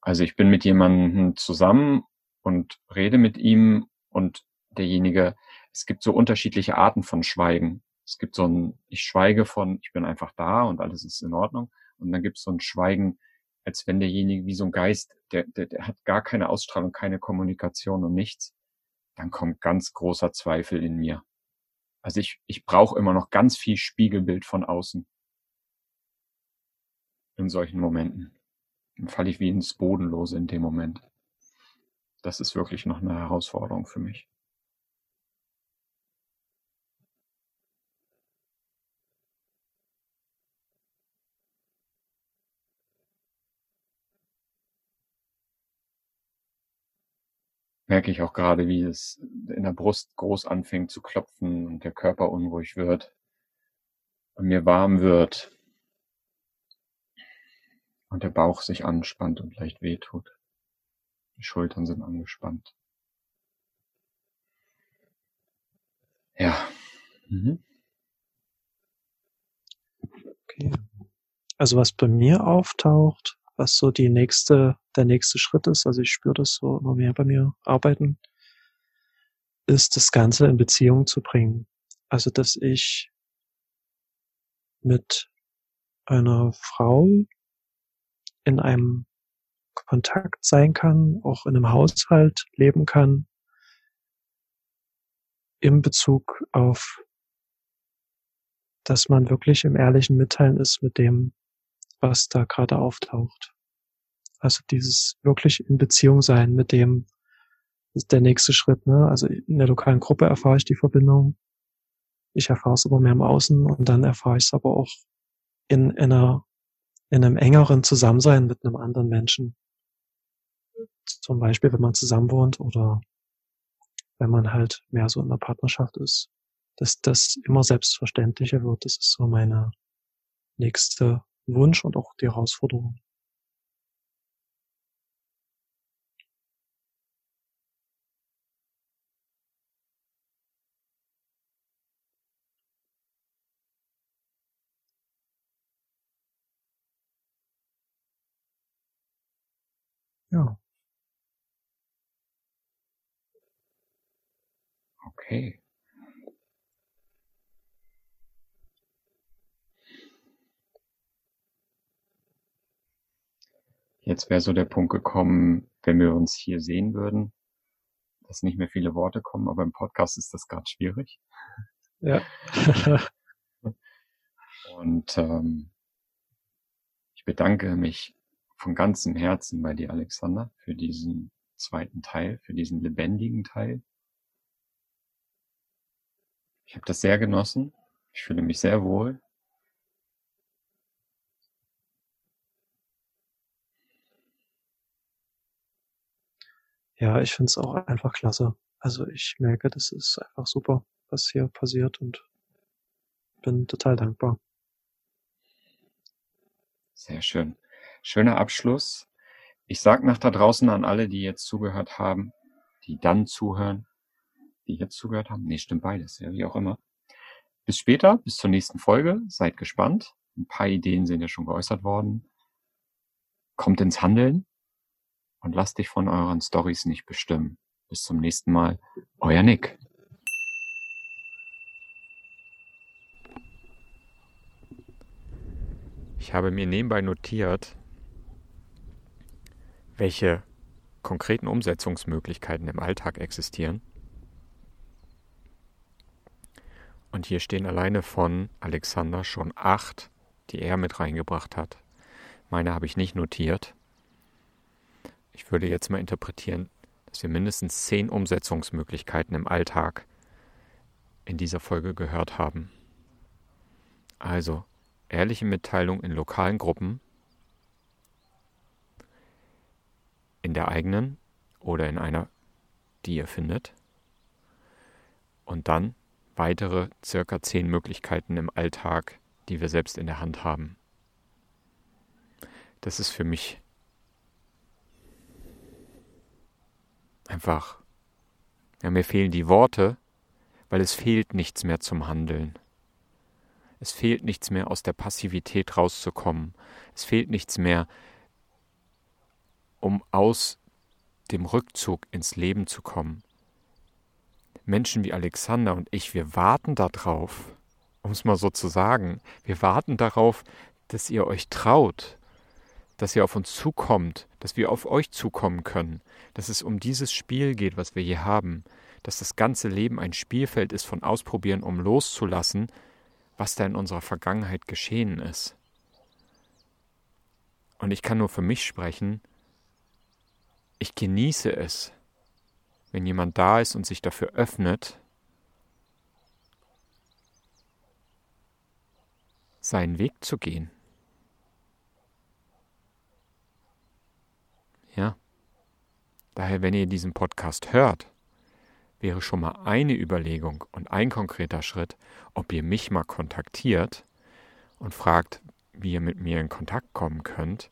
Also ich bin mit jemandem zusammen und rede mit ihm und derjenige, es gibt so unterschiedliche Arten von Schweigen. Es gibt so ein, ich schweige von, ich bin einfach da und alles ist in Ordnung. Und dann gibt es so ein Schweigen, als wenn derjenige wie so ein Geist, der, der, der hat gar keine Ausstrahlung, keine Kommunikation und nichts. Dann kommt ganz großer Zweifel in mir. Also ich, ich brauche immer noch ganz viel Spiegelbild von außen. In solchen Momenten. Dann falle ich wie ins Bodenlose in dem Moment. Das ist wirklich noch eine Herausforderung für mich. Merke ich auch gerade, wie es in der Brust groß anfängt zu klopfen und der Körper unruhig wird und mir warm wird und der Bauch sich anspannt und leicht wehtut. Die Schultern sind angespannt. Ja. Mhm. Okay. Also was bei mir auftaucht, was so die nächste, der nächste Schritt ist, also ich spüre das so immer mehr bei mir arbeiten, ist das Ganze in Beziehung zu bringen. Also dass ich mit einer Frau in einem Kontakt sein kann, auch in einem Haushalt leben kann, im Bezug auf, dass man wirklich im ehrlichen Mitteilen ist mit dem, was da gerade auftaucht. Also dieses wirklich in Beziehung sein mit dem, ist der nächste Schritt, ne? Also in der lokalen Gruppe erfahre ich die Verbindung. Ich erfahre es aber mehr im Außen und dann erfahre ich es aber auch in, in, einer, in einem engeren Zusammensein mit einem anderen Menschen. Zum Beispiel, wenn man zusammen wohnt oder wenn man halt mehr so in der Partnerschaft ist. Dass das immer selbstverständlicher wird, das ist so meine nächste Wunsch und auch die Herausforderung. Ja. Okay. Jetzt wäre so der Punkt gekommen, wenn wir uns hier sehen würden, dass nicht mehr viele Worte kommen, aber im Podcast ist das gerade schwierig. Ja. Und ähm, ich bedanke mich von ganzem Herzen bei dir, Alexander, für diesen zweiten Teil, für diesen lebendigen Teil. Ich habe das sehr genossen. Ich fühle mich sehr wohl. Ja, ich finde es auch einfach klasse. Also ich merke, das ist einfach super, was hier passiert und bin total dankbar. Sehr schön. Schöner Abschluss. Ich sag nach da draußen an alle, die jetzt zugehört haben, die dann zuhören, die jetzt zugehört haben. Nee, stimmt beides, ja, wie auch immer. Bis später, bis zur nächsten Folge. Seid gespannt. Ein paar Ideen sind ja schon geäußert worden. Kommt ins Handeln und lasst dich von euren Storys nicht bestimmen. Bis zum nächsten Mal. Euer Nick. Ich habe mir nebenbei notiert, welche konkreten Umsetzungsmöglichkeiten im Alltag existieren. Und hier stehen alleine von Alexander schon acht, die er mit reingebracht hat. Meine habe ich nicht notiert. Ich würde jetzt mal interpretieren, dass wir mindestens zehn Umsetzungsmöglichkeiten im Alltag in dieser Folge gehört haben. Also, ehrliche Mitteilung in lokalen Gruppen, in der eigenen oder in einer, die ihr findet. Und dann weitere circa zehn Möglichkeiten im Alltag, die wir selbst in der Hand haben. Das ist für mich einfach, ja, mir fehlen die Worte, weil es fehlt nichts mehr zum Handeln. Es fehlt nichts mehr, aus der Passivität rauszukommen. Es fehlt nichts mehr, um aus dem Rückzug ins Leben zu kommen. Menschen wie Alexander und ich, wir warten darauf, um es mal so zu sagen, wir warten darauf, dass ihr euch traut, dass ihr auf uns zukommt, dass wir auf euch zukommen können, dass es um dieses Spiel geht, was wir hier haben, dass das ganze Leben ein Spielfeld ist von Ausprobieren, um loszulassen, was da in unserer Vergangenheit geschehen ist. Und ich kann nur für mich sprechen, ich genieße es, wenn jemand da ist und sich dafür öffnet, seinen Weg zu gehen. Ja, daher, wenn ihr diesen Podcast hört, wäre schon mal eine Überlegung und ein konkreter Schritt, ob ihr mich mal kontaktiert und fragt, wie ihr mit mir in Kontakt kommen könnt.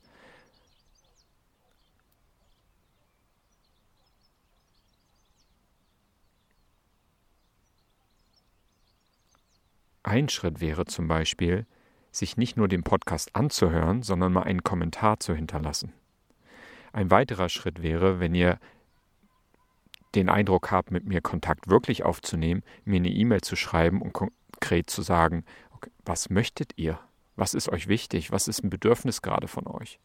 Ein Schritt wäre zum Beispiel, sich nicht nur den Podcast anzuhören, sondern mal einen Kommentar zu hinterlassen. Ein weiterer Schritt wäre, wenn ihr den Eindruck habt, mit mir Kontakt wirklich aufzunehmen, mir eine E-Mail zu schreiben und konkret zu sagen, okay, was möchtet ihr? Was ist euch wichtig? Was ist ein Bedürfnis gerade von euch?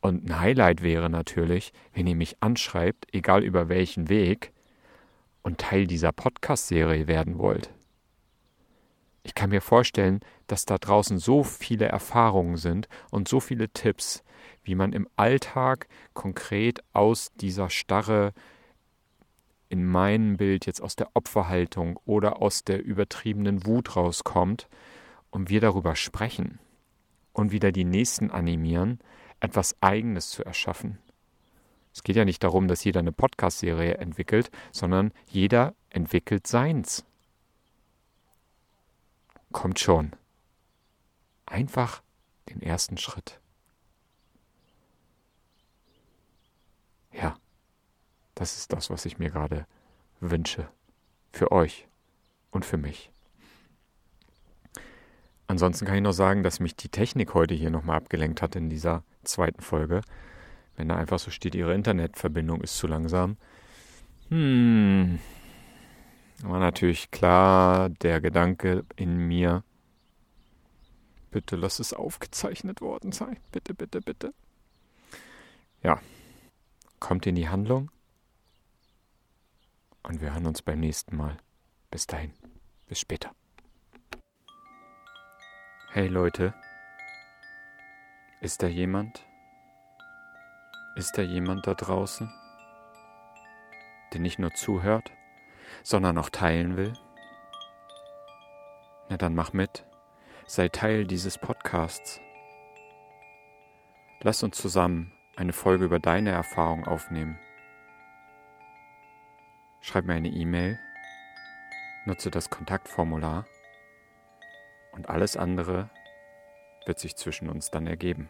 Und ein Highlight wäre natürlich, wenn ihr mich anschreibt, egal über welchen Weg, und Teil dieser Podcast-Serie werden wollt. Ich kann mir vorstellen, dass da draußen so viele Erfahrungen sind und so viele Tipps, wie man im Alltag konkret aus dieser Starre, in meinem Bild jetzt aus der Opferhaltung oder aus der übertriebenen Wut rauskommt und wir darüber sprechen und wieder die Nächsten animieren, etwas Eigenes zu erschaffen. Es geht ja nicht darum, dass jeder eine Podcast-Serie entwickelt, sondern jeder entwickelt seins. Kommt schon. Einfach den ersten Schritt. Ja, das ist das, was ich mir gerade wünsche. Für euch und für mich. Ansonsten kann ich nur sagen, dass mich die Technik heute hier nochmal abgelenkt hat in dieser zweiten Folge. Wenn da einfach so steht, ihre Internetverbindung ist zu langsam. Hm... War natürlich klar der Gedanke in mir, bitte lass es aufgezeichnet worden sein, bitte, bitte, bitte. Ja, kommt in die Handlung und wir hören uns beim nächsten Mal. Bis dahin, bis später. Hey Leute, ist da jemand? Ist da jemand da draußen, der nicht nur zuhört, sondern auch teilen will? Na dann mach mit, sei Teil dieses Podcasts. Lass uns zusammen eine Folge über deine Erfahrung aufnehmen. Schreib mir eine E-Mail, nutze das Kontaktformular und alles andere wird sich zwischen uns dann ergeben.